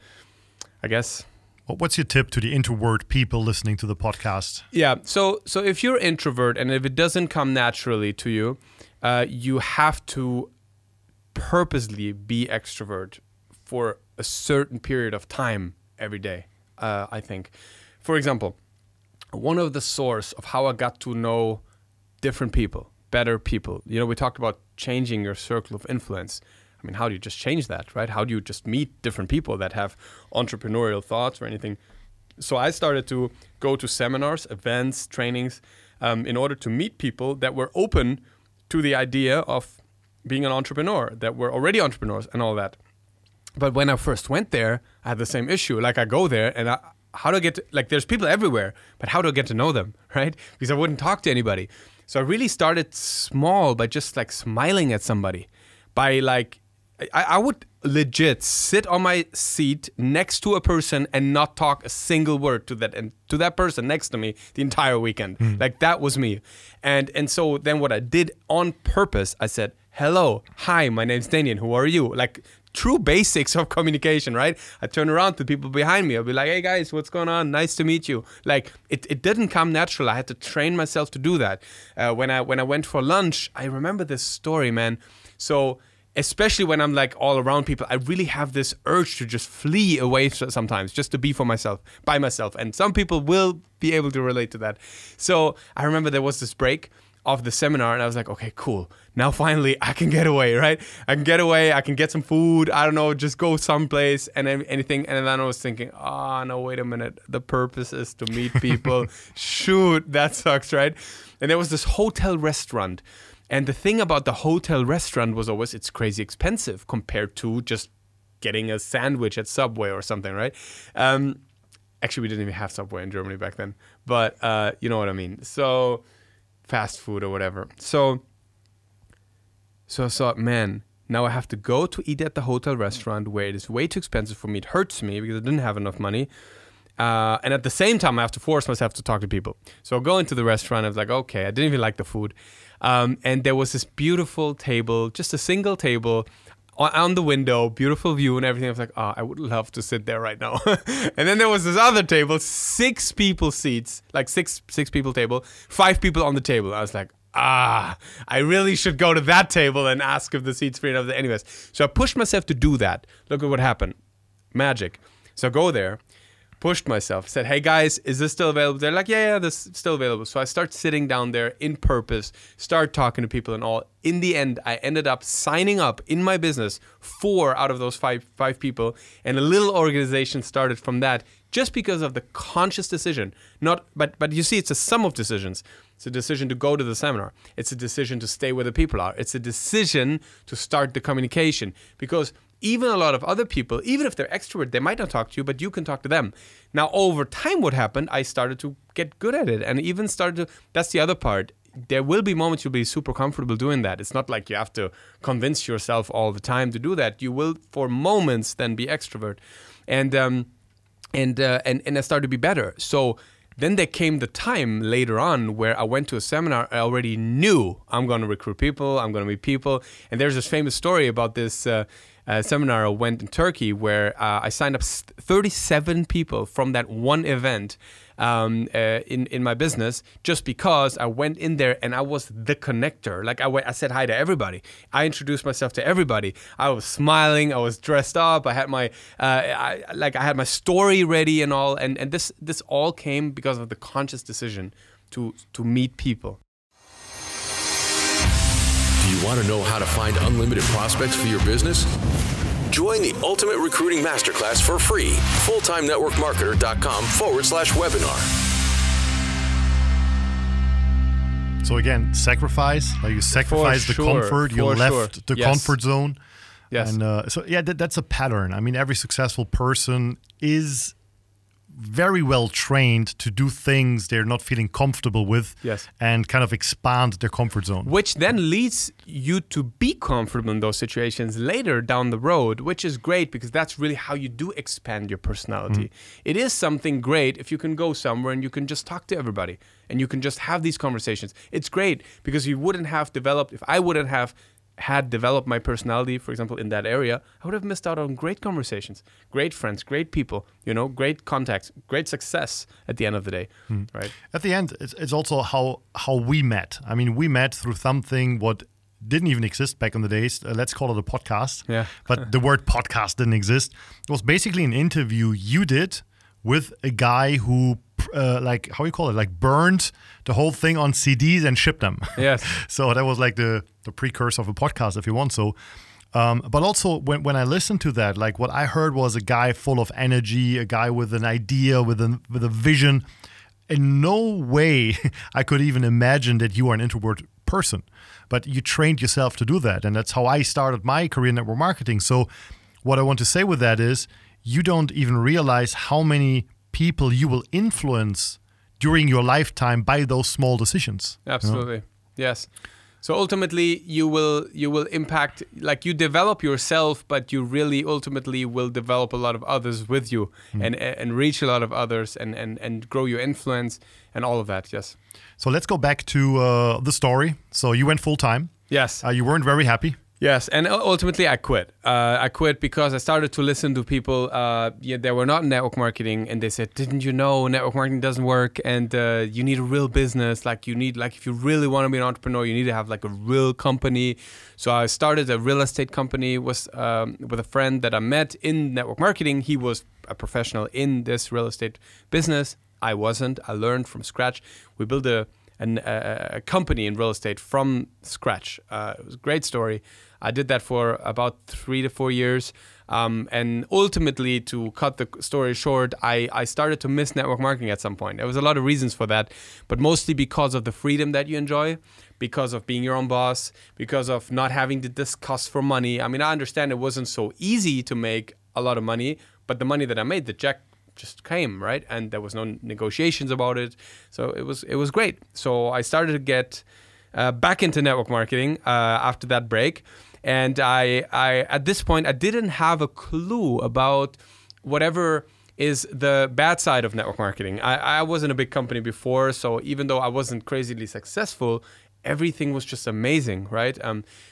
guess. What's your tip to the introvert people listening to the podcast? Yeah, so if you're introvert and if it doesn't come naturally to you, you have to purposely be extrovert for a certain period of time every day. I think, for example, one of the source of how I got to know different people, better people. You know, we talked about changing your circle of influence. I mean, how do you just change that, right? How do you just meet different people that have entrepreneurial thoughts or anything? So I started to go to seminars, events, trainings, in order to meet people that were open to the idea of being an entrepreneur, that were already entrepreneurs and all that. But when I first went there, I had the same issue. Like I go there and how do I get to, like there's people everywhere, but how do I get to know them, right? Because I wouldn't talk to anybody. So I really started small by just like smiling at somebody, by like I would legit sit on my seat next to a person and not talk a single word to that person next to me the entire weekend. Like, that was me. And so then what I did on purpose, I said, hello, hi, my name's Daniel, who are you? Like, true basics of communication, right? I turn around to people behind me. I'll be like, hey guys, what's going on? Nice to meet you. Like, it didn't come natural. I had to train myself to do that. When I went for lunch, I remember this story, man. So, especially when I'm like all around people, I really have this urge to just flee away sometimes, just to be by myself. And some people will be able to relate to that. So I remember there was this break of the seminar and I was like, okay, cool. Now finally I can get away, right? I can get away, I can get some food, I don't know, just go someplace and anything. And then I was thinking, oh no, wait a minute. The purpose is to meet people. Shoot, that sucks, right? And there was this hotel restaurant. And the thing about the hotel restaurant was always it's crazy expensive compared to just getting a sandwich at Subway or something, right? Actually, we didn't even have Subway in Germany back then. But you know what I mean. So fast food or whatever. So I thought, man, now I have to go to eat at the hotel restaurant where it is way too expensive for me. It hurts me because I didn't have enough money. And at the same time, I have to force myself to talk to people. So I go into the restaurant. I was like, okay, I didn't even like the food. And there was this beautiful table, just a single table on the window, beautiful view and everything. I was like, oh, I would love to sit there right now. And then there was this other table, five people on the table. I was like, I really should go to that table and ask if the seat's free. Anyways, so I pushed myself to do that. Look at what happened. Magic. So I go there. Pushed myself, said, hey guys, is this still available? They're like, yeah, this is still available. So I start sitting down there in purpose, start talking to people and all. In the end, I ended up signing up in my business 4 out of those five people. And a little organization started from that just because of the conscious decision. But you see, it's a sum of decisions. It's a decision to go to the seminar. It's a decision to stay where the people are. It's a decision to start the communication because even a lot of other people, even if they're extrovert, they might not talk to you, but you can talk to them. Now, over time, what happened, I started to get good at it and even started to, that's the other part. There will be moments you'll be super comfortable doing that. It's not like you have to convince yourself all the time to do that. You will, for moments, then be extrovert. And I started to be better. So then there came the time later on where I went to a seminar. I already knew I'm going to recruit people. I'm going to meet people. And there's this famous story about this seminar I went in Turkey where I signed up 37 people from that one event in my business just because I went in there and I was the connector. Like I said hi to everybody. I introduced myself to everybody. I was smiling. I was dressed up. I had my I had my story ready and all. And this all came because of the conscious decision to meet people. Want to know how to find unlimited prospects for your business? Join the Ultimate Recruiting Masterclass for free. fulltimenetworkmarketer.com/webinar. So again, sacrifice. Like you sacrifice for the comfort. You left the comfort zone. Yes. And that's a pattern. I mean, every successful person is very well trained to do things they're not feeling comfortable with, yes, and kind of expand their comfort zone. Which then leads you to be comfortable in those situations later down the road, which is great because that's really how you do expand your personality. It is something great if you can go somewhere and you can just talk to everybody and you can just have these conversations. It's great because you wouldn't have developed, if I wouldn't have had developed my personality, for example, in that area, I would have missed out on great conversations, great friends, great people, you know, great contacts, great success at the end of the day, right? At the end, it's also how we met. I mean, we met through something what didn't even exist back in the days. Let's call it a podcast. Yeah. But the word podcast didn't exist. It was basically an interview you did with a guy who burned the whole thing on CDs and shipped them. Yes. So that was like the precursor of a podcast, if you want so. But also when I listened to that, like what I heard was a guy full of energy, a guy with an idea, with a vision. In no way I could even imagine that you are an introvert person, but you trained yourself to do that. And that's how I started my career in network marketing. So what I want to say with that is you don't even realize how many people you will influence during your lifetime by those small decisions. Absolutely. You know? Yes. So ultimately, you will impact, like you develop yourself, but you really ultimately will develop a lot of others with you, and reach a lot of others, and grow your influence and all of that. Yes. So let's go back to the story. So you went full time. Yes. You weren't very happy. Yes, and ultimately I quit. I quit because I started to listen to people that were not in network marketing, and they said, "Didn't you know network marketing doesn't work? And you need a real business. Like you need, like if you really want to be an entrepreneur, you need to have like a real company." So I started a real estate company with a friend that I met in network marketing. He was a professional in this real estate business. I wasn't. I learned from scratch. We built a company in real estate from scratch. It was a great story. I did that for about 3 to 4 years. And ultimately, to cut the story short, I started to miss network marketing at some point. There was a lot of reasons for that, but mostly because of the freedom that you enjoy, because of being your own boss, because of not having to discuss for money. I mean, I understand it wasn't so easy to make a lot of money, but the money that I made, the check just came, right? And there was no negotiations about it. So it was great. So I started to get back into network marketing after that break. And I at this point, I didn't have a clue about whatever is the bad side of network marketing. I was in a big company before, so even though I wasn't crazily successful, everything was just amazing, right?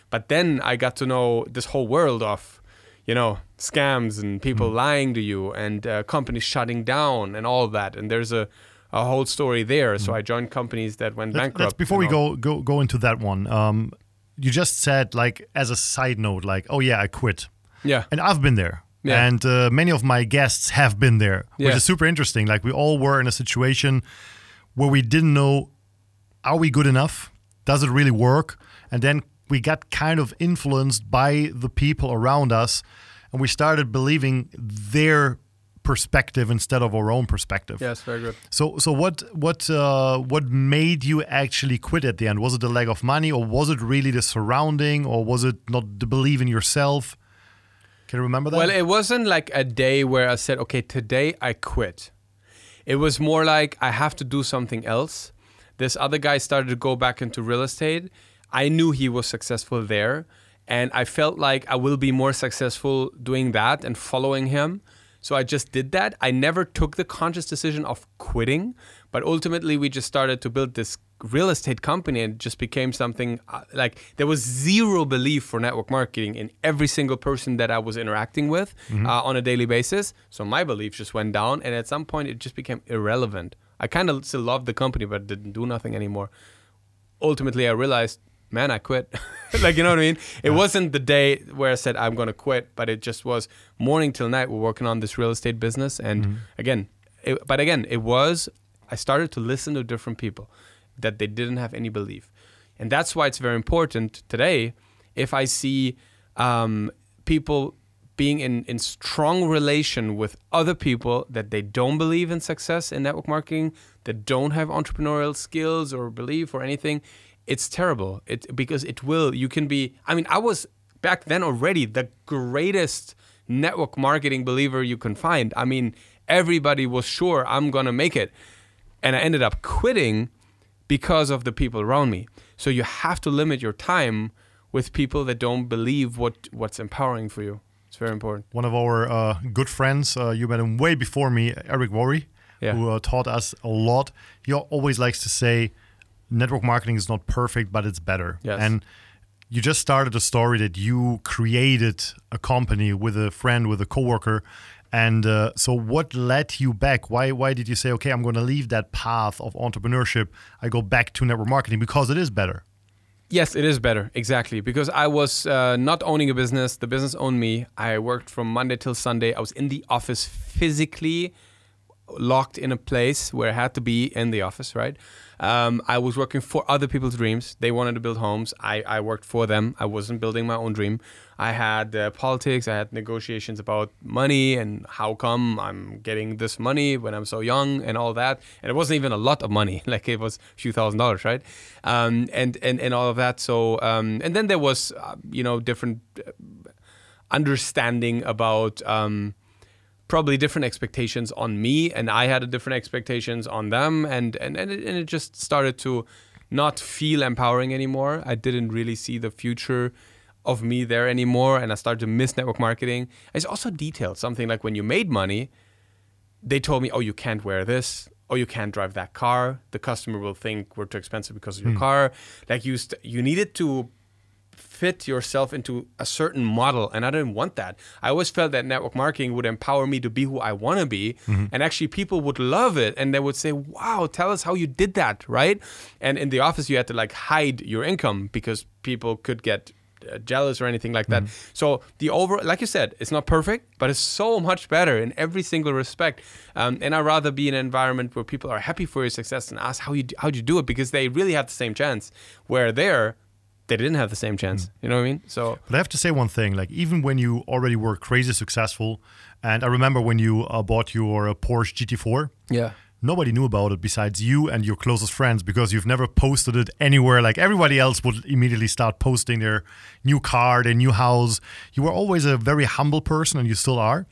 But then I got to know this whole world of, scams and people lying to you and companies shutting down and all of that. And there's a whole story there. So I joined companies that went bankrupt. Before we go into that one, you just said, like, as a side note, like, oh yeah, I quit. Yeah. And I've been there. Yeah. And many of my guests have been there, which is super interesting. Like, we all were in a situation where we didn't know, are we good enough? Does it really work? And then we got kind of influenced by the people around us, and we started believing their perspective instead of our own perspective. Yes, very good. So what made you actually quit at the end? Was it the lack of money, or was it really the surrounding, or was it not the belief in yourself? Can you remember that? Well, it wasn't like a day where I said, okay, today I quit. It was more like I have to do something else. This other guy started to go back into real estate. I knew he was successful there, and I felt like I will be more successful doing that and following him. So I just did that. I never took the conscious decision of quitting, but ultimately we just started to build this real estate company, and it just became something like there was zero belief for network marketing in every single person that I was interacting with on a daily basis. So my belief just went down, and at some point it just became irrelevant. I kind of still loved the company, but didn't do nothing anymore. Ultimately, I realized, man, I quit. Like, you know what I mean? It wasn't the day where I said I'm going to quit, but it just was morning till night. We're working on this real estate business. And I started to listen to different people that they didn't have any belief. And that's why it's very important today. If I see people being in strong relation with other people that they don't believe in success in network marketing, that don't have entrepreneurial skills or belief or anything, it's terrible. I was back then already the greatest network marketing believer you can find. I mean, everybody was sure I'm going to make it. And I ended up quitting because of the people around me. So you have to limit your time with people that don't believe what's empowering for you. It's very important. One of our good friends, you met him way before me, Eric Worre, who taught us a lot. He always likes to say, network marketing is not perfect, but it's better. Yes. And you just started a story that you created a company with a friend, with a coworker. And so what led you back? Why did you say, okay, I'm going to leave that path of entrepreneurship. I go back to network marketing because it is better. Yes, it is better. Exactly. Because I was not owning a business. The business owned me. I worked from Monday till Sunday. I was in the office physically, locked in a place where I had to be in the office, right? I was working for other people's dreams. They wanted to build homes. I worked for them. I wasn't building my own dream. I had politics. I had negotiations about money and how come I'm getting this money when I'm so young and all that. And it wasn't even a lot of money. Like, it was a few $1,000s, right? And all of that. So, and then there was, different understanding about, probably different expectations on me, and I had different expectations on them, and it just started to not feel empowering anymore. I didn't really see the future of me there anymore, and I started to miss network marketing. It's also detailed, something like when you made money, they told me, oh, you can't wear this, oh, you can't drive that car, the customer will think we're too expensive because of your car. Like you needed to fit yourself into a certain model, and I didn't want that. I always felt that network marketing would empower me to be who I want to be, and actually people would love it, and they would say, wow, tell us how you did that, right? And in the office, you had to like hide your income because people could get jealous or anything like that. So the overall, like you said, it's not perfect, but it's so much better in every single respect. And I'd rather be in an environment where people are happy for your success and ask how'd you do it, because they really have the same chance. Where they didn't have the same chance. You know what I mean? So, but I have to say one thing, like even when you already were crazy successful, and I remember when you bought your Porsche GT4. Yeah. Nobody knew about it besides you and your closest friends, because you've never posted it anywhere. Like everybody else would immediately start posting their new car, their new house. You were always a very humble person, and you still are.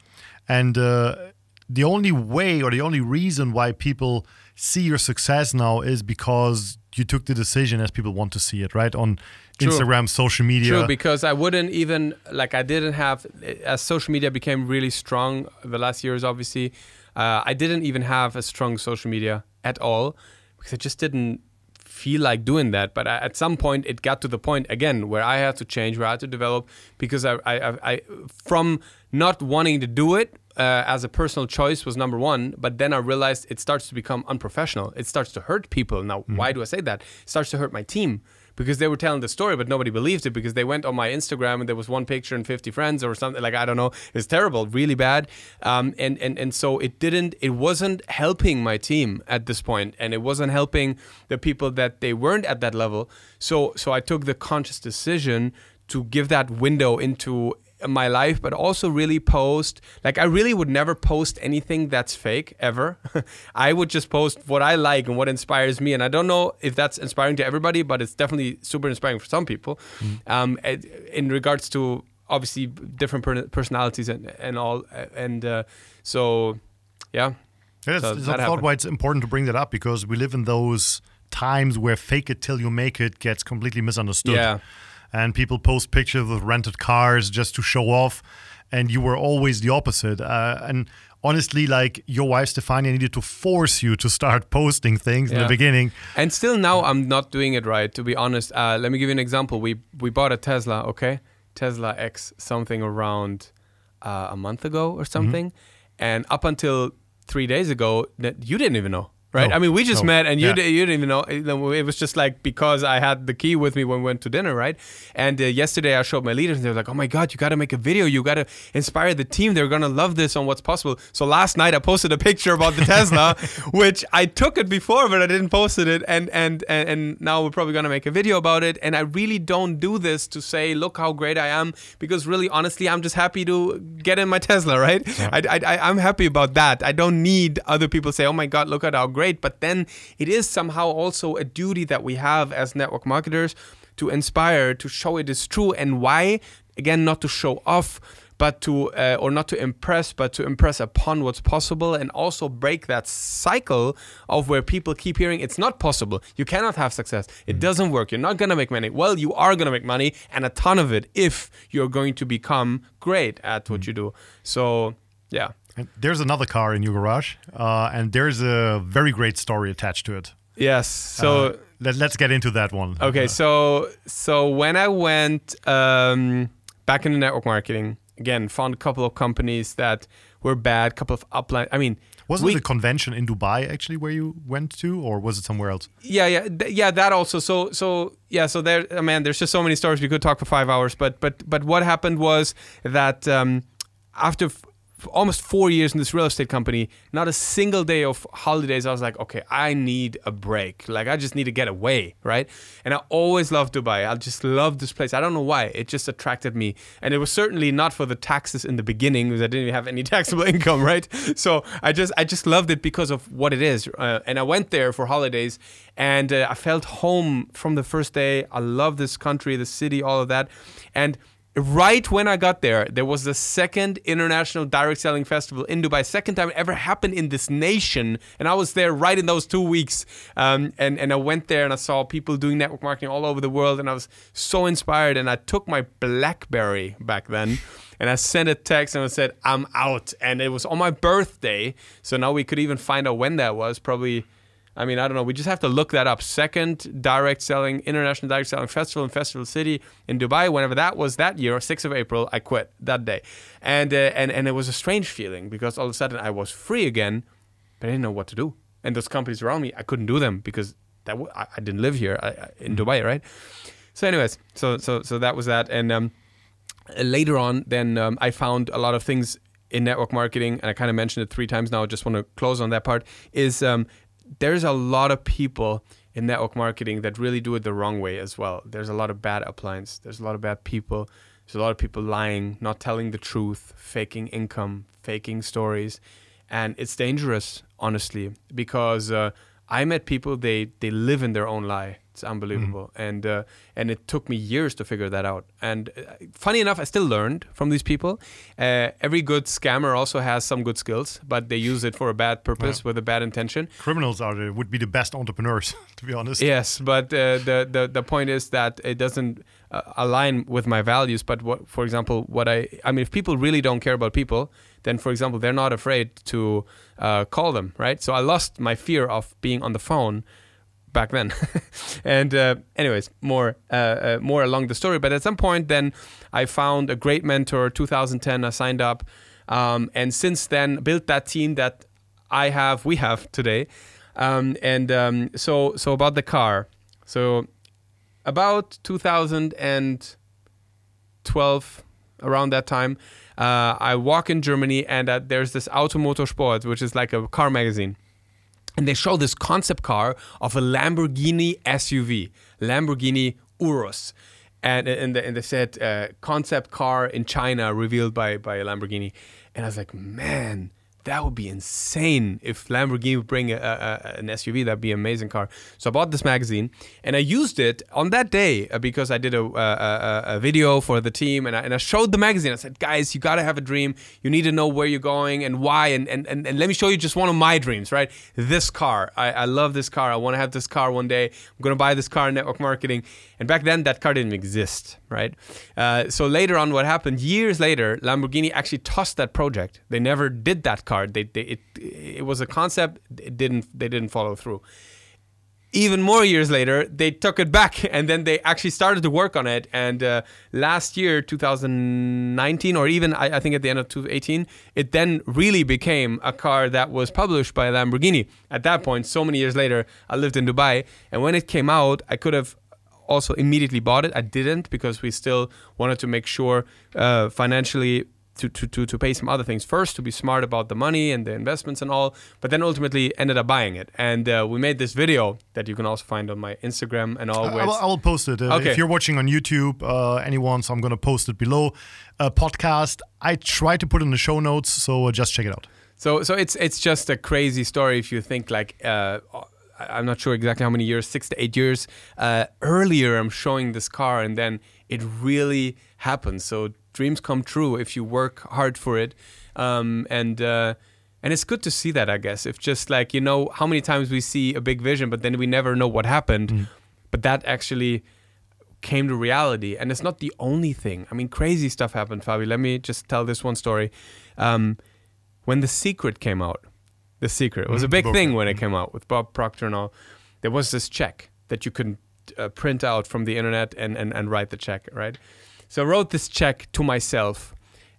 And the only way or the only reason why people see your success now is because you took the decision as people want to see it, right? On Instagram, social media. True, because I wouldn't even, like I didn't have, as social media became really strong the last years, obviously, I didn't even have a strong social media at all, because I just didn't feel like doing that. But at some point, it got to the point, again, where I had to change, where I had to develop, because I from not wanting to do it as a personal choice was number one, but then I realized it starts to become unprofessional. It starts to hurt people. Now, why do I say that? It starts to hurt my team, because they were telling the story, but nobody believed it, because they went on my Instagram and there was one picture and 50 friends or something, like, I don't know. It's terrible, really bad. And so it wasn't helping my team at this point, and it wasn't helping the people that they weren't at that level. So I took the conscious decision to give that window into my life, but also really post, like I really would never post anything that's fake ever. I would just post what I like and what inspires me. And I don't know if that's inspiring to everybody, but it's definitely super inspiring for some people. In regards to obviously different personalities and all. And so, yeah. Yes, so I thought why it's important to bring that up, because we live in those times where fake it till you make it gets completely misunderstood. Yeah. And people post pictures of rented cars just to show off. And you were always the opposite. And honestly, like your wife, Stefania, needed to force you to start posting things in the beginning. And still now I'm not doing it right, to be honest. Let me give you an example. We bought a Tesla, okay? Tesla X something around a month ago or something. And up until 3 days ago, you didn't even know. Right. No, I mean, we just met and you didn't even know. It was just like because I had the key with me when we went to dinner. Right. And yesterday I showed my leaders and they were like, oh, my God, you got to make a video. You got to inspire the team. They're going to love this on what's possible. So last night I posted a picture about the Tesla, which I took it before, but I didn't post it. And now we're probably going to make a video about it. And I really don't do this to say, look how great I am, because really, honestly, I'm just happy to get in my Tesla. Right. Yeah. I'm happy about that. I don't need other people to say, oh, my God, look at how great. But then it is somehow also a duty that we have as network marketers to inspire, to show it is true. And why? Again, not to show off, but to or not to impress, but to impress upon what's possible, and also break that cycle of where people keep hearing it's not possible, you cannot have success, it doesn't work, you're not going to make money. Well, you are going to make money, and a ton of it, if you're going to become great at what you do. So yeah. There's another car in your garage, and there's a very great story attached to it. Yes. So let's get into that one. Okay. So when I went back into network marketing, again, found a couple of companies that were bad, couple of upline. I mean, wasn't it a convention in Dubai actually where you went to, or was it somewhere else? Yeah. That also. So there. Oh, man, there's just so many stories we could talk for 5 hours. But what happened was that after almost 4 years in this real estate company, not a single day of holidays, I was like, okay, I need a break. Like, I just need to get away, right? And I always loved Dubai. I just loved this place. I don't know why. It just attracted me. And it was certainly not for the taxes in the beginning, because I didn't even have any taxable income, right? So I just loved it because of what it is. And I went there for holidays, and I felt home from the first day. I love this country, the city, all of that. And right when I got there, there was the second international direct selling festival in Dubai, second time it ever happened in this nation. And I was there right in those 2 weeks. And I went there and I saw people doing network marketing all over the world. And I was so inspired. And I took my BlackBerry back then and I sent a text and I said, I'm out. And it was on my birthday. So now we could even find out when that was, probably. I mean, I don't know. We just have to look that up. Second direct selling, international direct selling festival in Festival City in Dubai, whenever that was that year, 6th of April, I quit that day. And it was a strange feeling because all of a sudden I was free again, but I didn't know what to do. And those companies around me, I couldn't do them because that I didn't live here in Dubai, right? So anyways, so that was that. And later on, then I found a lot of things in network marketing, and I kind of mentioned it 3 times now. I just want to close on that part, is... there's a lot of people in network marketing that really do it the wrong way as well. There's a lot of bad appliance. There's a lot of bad people. There's a lot of people lying, not telling the truth, faking income, faking stories. And it's dangerous, honestly, because I met people, they live in their own lie. It's unbelievable. Mm-hmm. And it took me years to figure that out. And funny enough, I still learned from these people. Every good scammer also has some good skills, but they use it for a bad purpose with a bad intention. Criminals would be the best entrepreneurs, to be honest. Yes, but the point is that it doesn't align with my values. But for example, if people really don't care about people, then for example, they're not afraid to call them, right? So I lost my fear of being on the phone back then. And anyways, more along the story. But at some point then I found a great mentor, 2010, I signed up. And since then built that team that we have today. So about the car. So about 2012, around that time, I walk in Germany and there's this Automotorsport, which is like a car magazine. And they show this concept car of a Lamborghini SUV, Lamborghini Urus. And they said, concept car in China revealed by Lamborghini. And I was like, man, that would be insane. If Lamborghini would bring an SUV, that'd be an amazing car. So I bought this magazine and I used it on that day because I did a video for the team and I showed the magazine. I said, guys, you got to have a dream. You need to know where you're going and why. And let me show you just one of my dreams, right? This car. I love this car. I want to have this car one day. I'm going to buy this car in network marketing. And back then, that car didn't exist, right? So later on, what happened, years later, Lamborghini actually tossed that project. They never did that car. It was a concept. They didn't follow through. Even more years later, they took it back, and then they actually started to work on it. And last year, 2019, or even I think at the end of 2018, it then really became a car that was published by Lamborghini. At that point, so many years later, I lived in Dubai, and when it came out, I could have also immediately bought it. I didn't because we still wanted to make sure financially. To pay some other things first, to be smart about the money and the investments and all, but then ultimately ended up buying it. And we made this video that you can also find on my Instagram and all. I will post it. Okay. If you're watching on YouTube, anyone, so I'm going to post it below. Podcast, I try to put in the show notes, so just check it out. So it's just a crazy story if you think like... I'm not sure exactly how many years, 6 to 8 years earlier, I'm showing this car and then it really happens. So dreams come true if you work hard for it. And it's good to see that, I guess. If just like, you know, how many times we see a big vision, but then we never know what happened. Mm. But that actually came to reality. And it's not the only thing. I mean, crazy stuff happened, Fabi. Let me just tell this one story. When The Secret came out, The Secret. It was a big thing when it came out with Bob Proctor and all. There was this check that you could print out from the internet and write the check, right? So I wrote this check to myself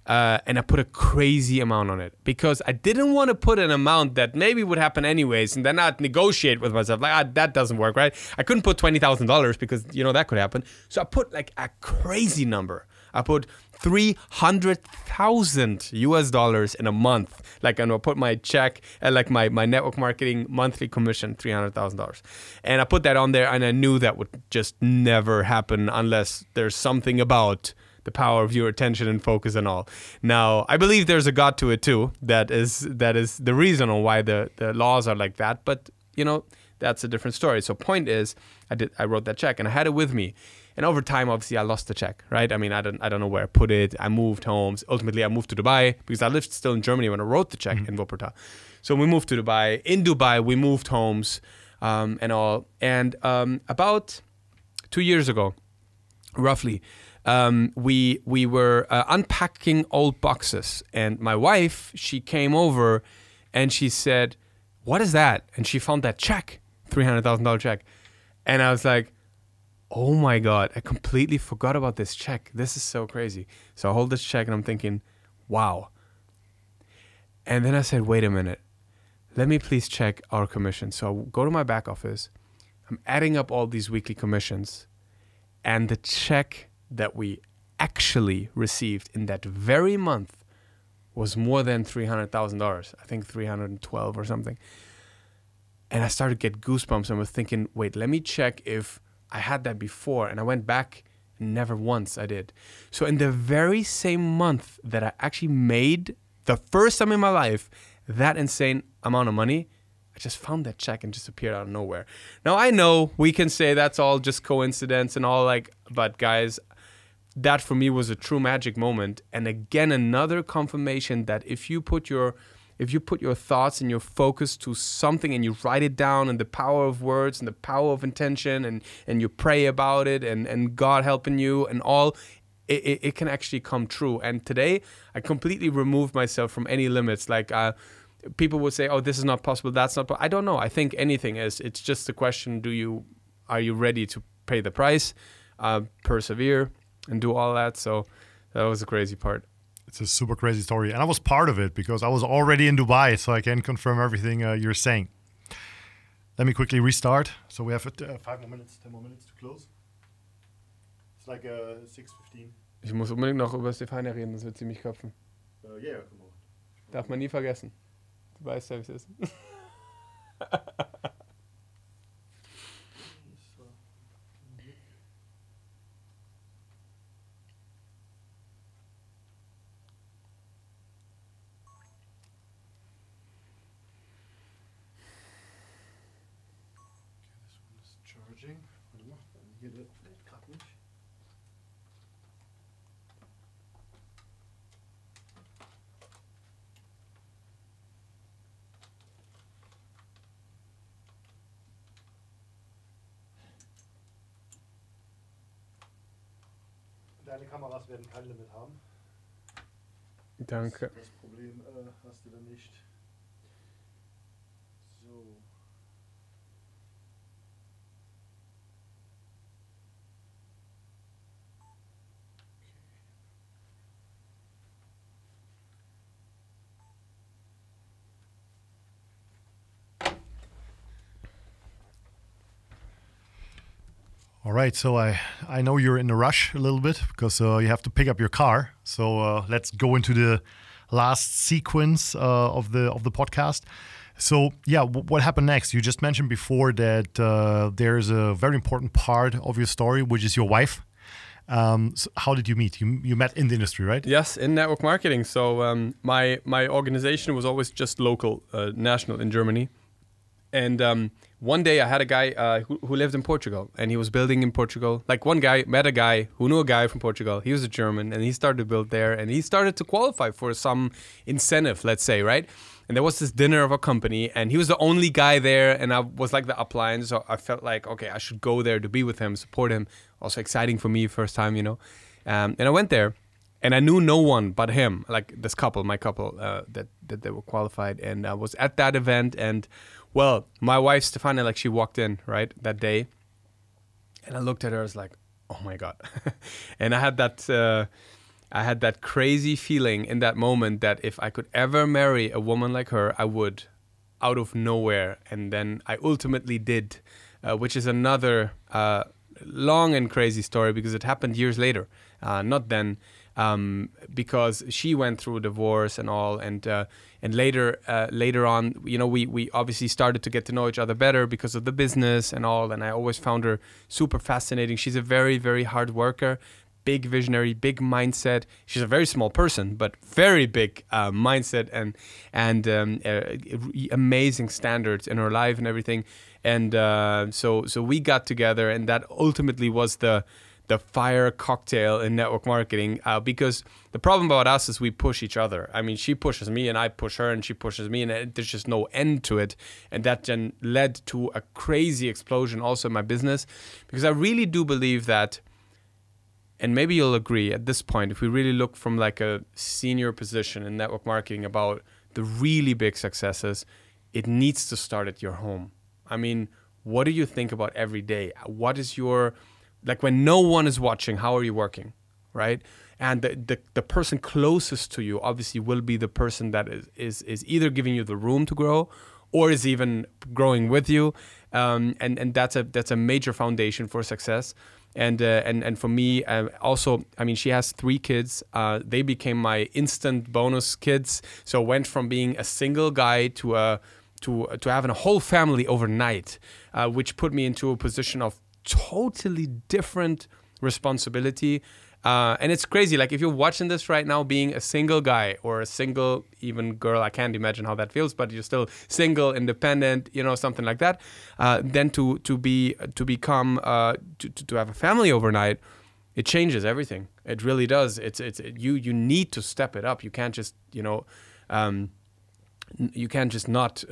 and I put a crazy amount on it because I didn't want to put an amount that maybe would happen anyways and then I'd negotiate with myself. Like, that doesn't work, right? I couldn't put $20,000 because, you know, that could happen. So I put like a crazy number. I put $300,000 in a month. Like, and I put my check, like my network marketing monthly commission, $300,000. And I put that on there and I knew that would just never happen unless there's something about the power of your attention and focus and all. Now, I believe there's a God to it too. That is the reason on why the laws are like that. But, you know, that's a different story. So point is, I wrote that check and I had it with me. And over time, obviously, I lost the check, right? I mean, I don't know where I put it. I moved homes. Ultimately, I moved to Dubai because I lived still in Germany when I wrote the check in Wuppertal. So we moved to Dubai. In Dubai, we moved homes and all. And about 2 years ago, roughly, we were unpacking old boxes. And my wife, she came over and she said, "What is that?" And she found that check, $300,000 check. And I was like, oh my God, I completely forgot about this check. This is so crazy. So I hold this check and I'm thinking, wow. And then I said, wait a minute. Let me please check our commission. So I go to my back office. I'm adding up all these weekly commissions. And the check that we actually received in that very month was more than $300,000. I think 312 or something. And I started to get goosebumps and was thinking, wait, let me check if I had that before, and I went back, and never once I did. So in the very same month that I actually made, the first time in my life, that insane amount of money, I just found that check and just appeared out of nowhere. Now, I know we can say that's all just coincidence and all, like, but guys, that for me was a true magic moment. And again, another confirmation that if you put your thoughts and your focus to something and you write it down, and the power of words and the power of intention, and you pray about it, and God helping you and all, it can actually come true. And today, I completely removed myself from any limits. Like people would say, oh, this is not possible, that's not possible. I don't know. I think anything is. It's just the question, are you ready to pay the price, persevere, and do all that? So that was the crazy part. It's a super crazy story. And I was part of it because I was already in Dubai, so I can confirm everything you're saying. Let me quickly restart. So we have 10 more minutes to close. It's like 6:15. Ich muss unbedingt noch über Stefania reden, das wird sie mich köpfen. Yeah, come on. Darf man nie vergessen. Du weißt ja, wie es ist. Deine Kameras werden kein Limit haben. Danke. Das Problem hast du dann nicht. So. All right, so I know you're in a rush a little bit because you have to pick up your car. So let's go into the last sequence of the podcast. So yeah, what happened next? You just mentioned before that there's a very important part of your story, which is your wife. So how did you meet? You met in the industry, right? Yes, in network marketing. So my organization was always just local, national in Germany, and. One day I had a guy who lived in Portugal, and he was building in Portugal. Like one guy met a guy who knew a guy from Portugal. He was a German, and he started to build there, and he started to qualify for some incentive, let's say, right? And there was this dinner of a company, and he was the only guy there, and I was like the upline, so I felt like, okay, I should go there to be with him, support him. Also exciting for me, first time, you know. And I went there, and I knew no one but him, like this couple, my couple, that they were qualified. And I was at that event, and... Well, my wife, Stefania, like she walked in, right, that day. And I looked at her, I was like, oh my God. And I had that crazy feeling in that moment that if I could ever marry a woman like her, I would, out of nowhere. And then I ultimately did, which is another long and crazy story because it happened years later, not then. Because she went through a divorce and all, and later on, you know, we obviously started to get to know each other better because of the business and all, and I always found her super fascinating. She's a very, very hard worker, big visionary, big mindset. She's a very small person, but very big mindset and amazing standards in her life and everything. And so we got together, and that ultimately was the the fire cocktail in network marketing, because the problem about us is we push each other. I mean, she pushes me and I push her and she pushes me, and there's just no end to it. And that then led to a crazy explosion also in my business, because I really do believe that, and maybe you'll agree at this point, if we really look from like a senior position in network marketing about the really big successes, it needs to start at your home. I mean, what do you think about every day? What is your... Like when no one is watching, how are you working, right? And the person closest to you obviously will be the person that is either giving you the room to grow or is even growing with you. And that's a major foundation for success. And for me, also, I mean, she has 3 kids. They became my instant bonus kids. So went from being a single guy to having a whole family overnight, which put me into a position of totally different responsibility, and it's crazy. Like if you're watching this right now, being a single guy or a single even girl, I can't imagine how that feels. But you're still single, independent, you know, something like that. Then to have a family overnight, it changes everything. It really does. You need to step it up. You can't just you can't just not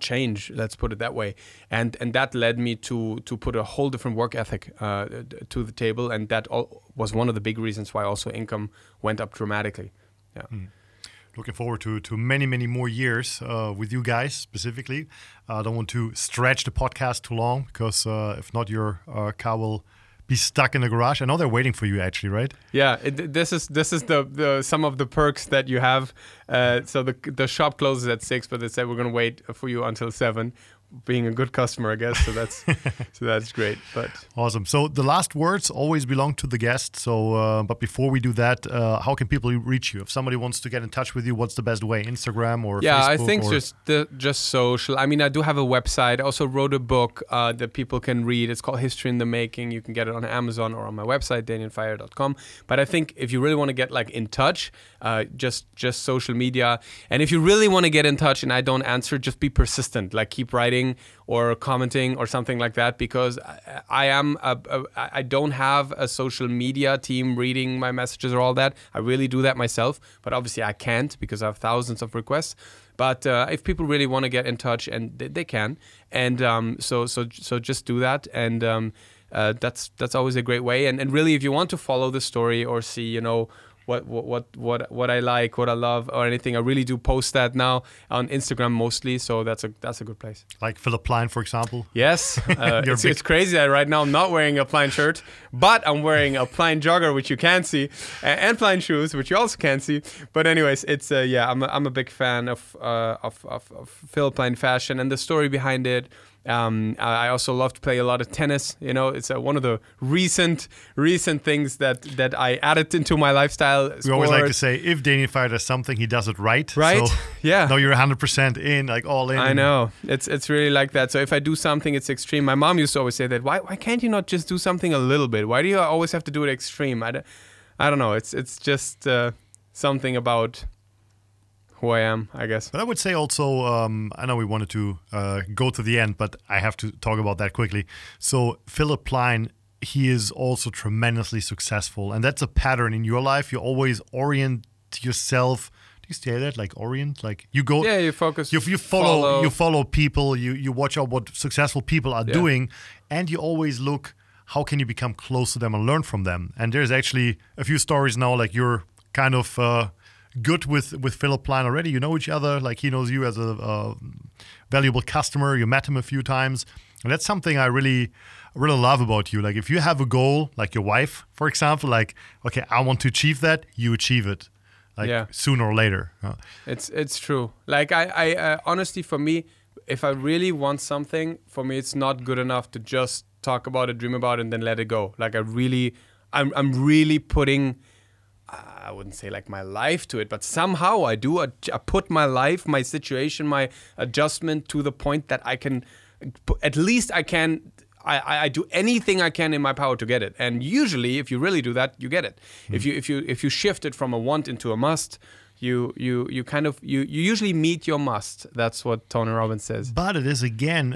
change, let's put it that way. And that led me to put a whole different work ethic to the table. And that was one of the big reasons why also income went up dramatically. Yeah. Mm. Looking forward to many, many more years with you guys specifically. I don't want to stretch the podcast too long, because if not, your car will be stuck in the garage. I know they're waiting for you, actually, right? Yeah, this is the some of the perks that you have. So the shop closes at 6, but they said we're gonna wait for you until 7. Being a good customer, I guess. So that's great. But awesome. So the last words always belong to the guest. So, but before we do that, how can people reach you? If somebody wants to get in touch with you, what's the best way? Instagram or Facebook? I think just social. I mean, I do have a website. I also wrote a book that people can read. It's called History in the Making. You can get it on Amazon or on my website, danianfire.com. But I think if you really want to get like in touch, just social media. And if you really want to get in touch and I don't answer, just be persistent. Like keep writing or commenting or something like that, because I don't have a social media team reading my messages or all that. I really do that myself, but obviously I can't because I have thousands of requests. But if people really want to get in touch, and they can, and so just do that, and that's always a great way. And really, if you want to follow the story or see, you know, what I like, what I love, or anything. I really do post that now on Instagram mostly, so that's a good place. Like Philipp Plein, for example. Yes, it's crazy that right now I'm not wearing a Plein shirt, but I'm wearing a Plein jogger, which you can see, and Plein shoes, which you also can see. But anyways, it's I'm a big fan of Philipp Plein fashion and the story behind it. I also love to play a lot of tennis. You know, it's one of the recent things that I added into my lifestyle. We always like to say, if Daniel Fire does something, he does it right. Right? So, yeah. No, you're 100% in, like all in. I know. It's really like that. So if I do something, it's extreme. My mom used to always say that, why can't you not just do something a little bit? Why do you always have to do it extreme? I don't know. It's just something about... who I am, I guess. But I would say also, I know we wanted to go to the end, but I have to talk about that quickly. So Philipp Plein, he is also tremendously successful. And that's a pattern in your life. You always orient yourself. Do you say that? Like orient? Like you go... Yeah, you focus. You follow. You follow people. You watch out what successful people are doing. And you always look, how can you become close to them and learn from them? And there's actually a few stories now, like you're kind of... good with Philipp Plein already. You know each other. Like he knows you as a valuable customer. You met him a few times, and that's something I really love about you. Like if you have a goal, like your wife, for example, like okay, I want to achieve that. You achieve it, sooner or later. It's true. Like I honestly, for me, if I really want something, for me, it's not good enough to just talk about it, dream about it, and then let it go. Like I'm really putting. I wouldn't say like my life to it, but somehow I do. I put my life, my situation, my adjustment to the point that I can, at least I can, I do anything I can in my power to get it. And usually if you really do that, you get it. Mm-hmm. If you shift it from a want into a must, you usually meet your must. That's what Tony Robbins says. But it is again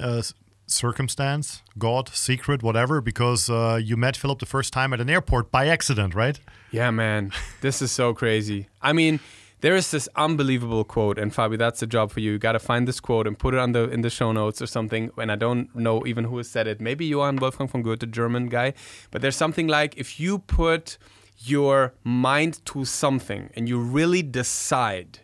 circumstance, God, secret, whatever, because you met Philipp the first time at an airport by accident, right? Yeah, man. This is so crazy. I mean, there is this unbelievable quote, and Fabi, that's the job for you. You got to find this quote and put it on in the show notes or something, and I don't know even who has said it. Maybe Johann Wolfgang von Goethe, German guy. But there's something like, if you put your mind to something and you really decide,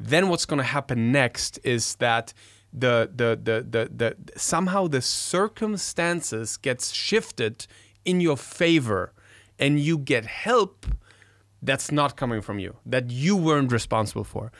then what's going to happen next is that the somehow the circumstances gets shifted in your favor and you get help that's not coming from you, that you weren't responsible for.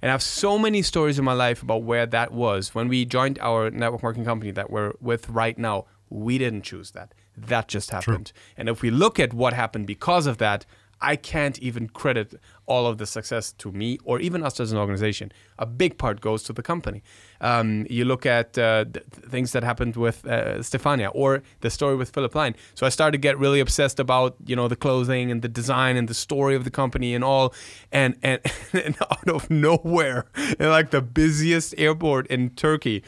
And I have so many stories in my life about where that was. When we joined our network marketing company that we're with right now, we didn't choose that. That just happened. True. And if we look at what happened because of that, I can't even credit all of the success to me or even us as an organization. A big part goes to the company. You look at things that happened with Stefania or the story with Philipp Plein. So I started to get really obsessed about, you know, the clothing and the design and the story of the company and all. And out of nowhere, in like the busiest airport in Turkey,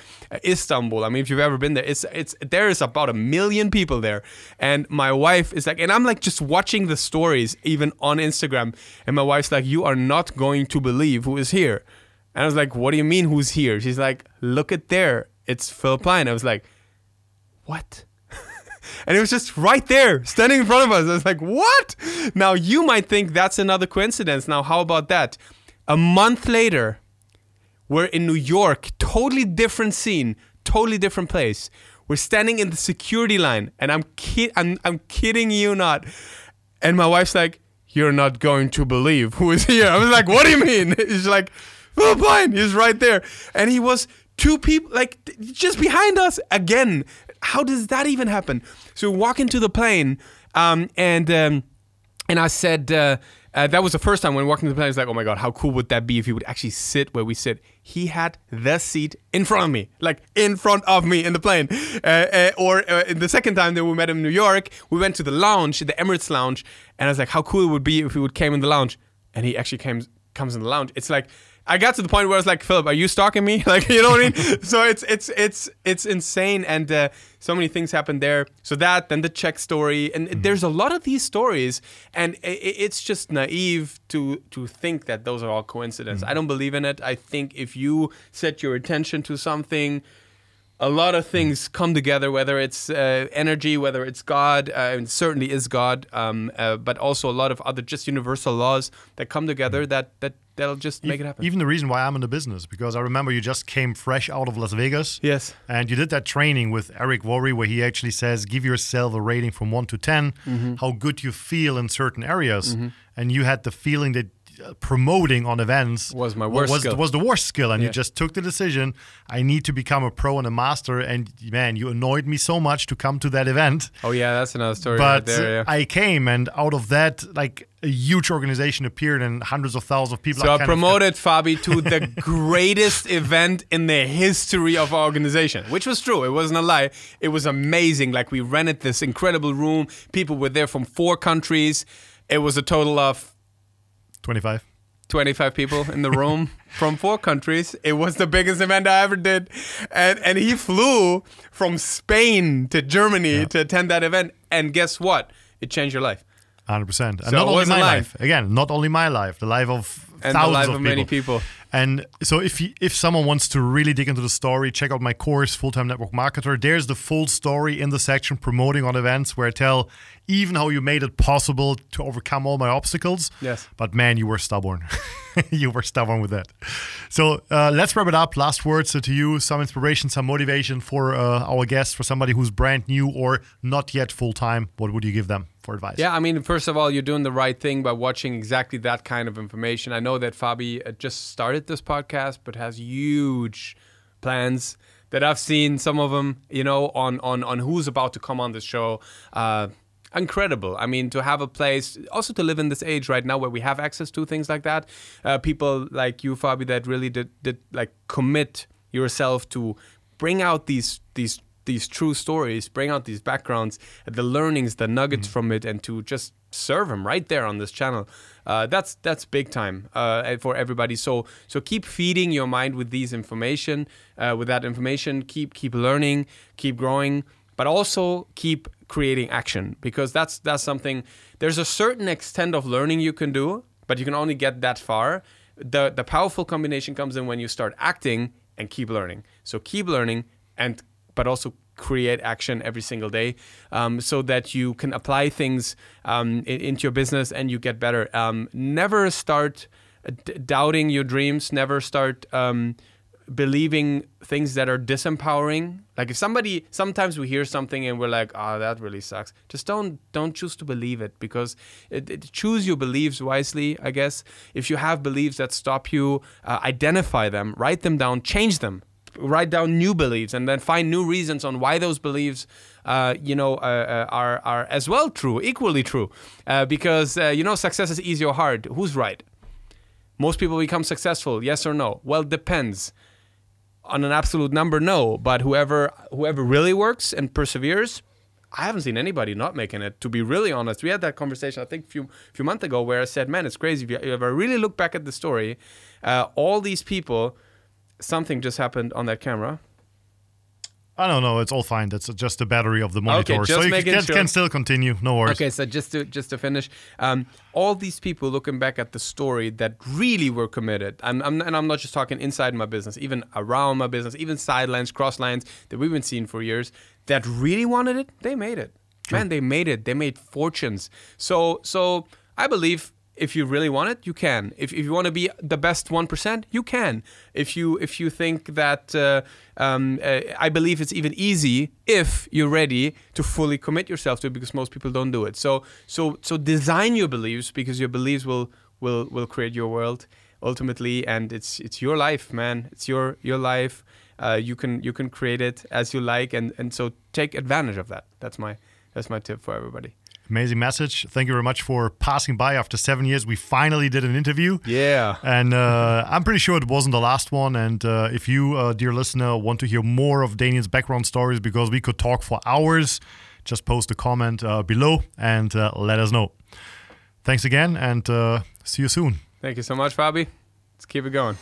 Istanbul. I mean, if you've ever been there, there is about 1 million people there. And my wife is like, and I'm like just watching the stories even on Instagram. And my wife's like, you are not going to believe who is here. And I was like, what do you mean who's here? She's like, look at there. It's Philipp Plein. I was like, what? And it was just right there, standing in front of us. I was like, what? Now you might think that's another coincidence. Now how about that? A month later, we're in New York, totally different scene, totally different place. We're standing in the security line, and I'm kidding you not. And my wife's like, you're not going to believe who is here. I was like, what do you mean? She's like, Philipp Plein, he's right there. And he was two people, like, just behind us again. How does that even happen? So we walk into the plane, and I said, that was the first time when walking to the plane, I was like, oh my God, how cool would that be if he would actually sit where we sit? He had the seat in front of me, like in front of me in the plane. The second time that we met him in New York, we went to the lounge, the Emirates lounge, and I was like, how cool it would be if he would came in the lounge. And he actually comes in the lounge. It's like, I got to the point where I was like, Philipp, are you stalking me? Like, you know what I mean? So it's insane. And so many things happened there. So that, then the Czech story. And there's a lot of these stories. And it's just naive to think that those are all coincidences. I don't believe in it. I think if you set your attention to something, a lot of things come together, whether it's energy, whether it's God, and certainly is God, but also a lot of other just universal laws that come together that'll just make it happen. Even the reason why I'm in the business, because I remember you just came fresh out of Las Vegas. Yes. And you did that training with Eric Worre where he actually says, give yourself a rating from 1 to 10, how good you feel in certain areas. Mm-hmm. And you had the feeling that promoting on events was my worst skill. Was the worst skill, and you just took the decision, I need to become a pro and a master, and man, you annoyed me so much to come to that event. Oh yeah, that's another story right there. Yeah. I came, and out of that, like, a huge organization appeared and hundreds of thousands of people. So I promoted Fabi to the greatest event in the history of our organization, which was true. It wasn't a lie. It was amazing. Like, we rented this incredible room. People were there from 4 countries. It was a total of 25 people in the room from 4 countries. It was the biggest event I ever did. And he flew from Spain to Germany to attend that event. And guess what? It changed your life. 100%. And so not only my life. Again, not only my life. The life of and thousands the life of many people. And so if someone wants to really dig into the story, check out my course, Full-Time Network Marketer. There's the full story in the section promoting on events where I tell even how you made it possible to overcome all my obstacles. Yes. But man, you were stubborn. You were stubborn with that. So let's wrap it up. Last words to you, some inspiration, some motivation for our guests, for somebody who's brand new or not yet full-time. What would you give them for advice? Yeah, I mean, first of all, you're doing the right thing by watching exactly that kind of information. I know that Fabi just started this podcast, but has huge plans that I've seen, some of them, you know, on who's about to come on the show. Incredible. I mean, to have a place, also to live in this age right now where we have access to things like that. People like you, Fabi, that really did like commit yourself to bring out these these true stories, bring out these backgrounds, the learnings, the nuggets from it, and to just serve them right there on this channel. That's big time for everybody. So keep feeding your mind with these information, with that information. Keep learning, keep growing, but also keep creating action, because that's something. There's a certain extent of learning you can do, but you can only get that far. The powerful combination comes in when you start acting and keep learning. So keep learning, but also create action every single day, so that you can apply things into your business and you get better. Never start doubting your dreams. Never start believing things that are disempowering. Like sometimes we hear something and we're like, oh, that really sucks. Just don't choose to believe it, because choose your beliefs wisely, I guess. If you have beliefs that stop you, identify them, write them down, change them. Write down new beliefs and then find new reasons on why those beliefs, are as well true, equally true. Because success is easy or hard. Who's right? Most people become successful, yes or no? Well, depends. On an absolute number, no. But whoever really works and perseveres, I haven't seen anybody not making it, to be really honest. We had that conversation, I think, a few months ago, where I said, man, it's crazy. If I really look back at the story, all these people... Something just happened on that camera. I don't know. It's all fine. That's just the battery of the monitor. Okay, so you can still continue. No worries. Okay, so just to finish, all these people looking back at the story that really were committed, and I'm not just talking inside my business, even around my business, even sidelines, cross lines that we've been seeing for years, that really wanted it, they made it. True. Man, they made it. They made fortunes. So I believe... If you really want it, you can. If you want to be the best 1%, you can. If you think that, I believe it's even easy if you're ready to fully commit yourself to it, because most people don't do it. So design your beliefs, because your beliefs will create your world ultimately, and it's your life, man. It's your life. You can create it as you like, and so take advantage of that. That's my tip for everybody. Amazing message. Thank you very much for passing by. After 7 years, we finally did an interview. Yeah. And I'm pretty sure it wasn't the last one. And if you, dear listener, want to hear more of Daniel's background stories, because we could talk for hours, just post a comment below and let us know. Thanks again, and see you soon. Thank you so much, Fabi. Let's keep it going.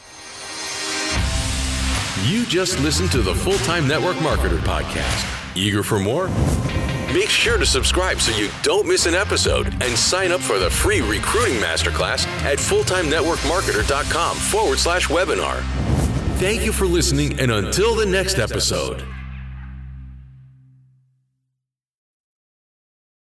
You just listened to the Full-Time Network Marketer Podcast. Eager for more? Make sure to subscribe so you don't miss an episode, and sign up for the free recruiting masterclass at fulltimenetworkmarketer.com/webinar. Thank you for listening, and until the next episode.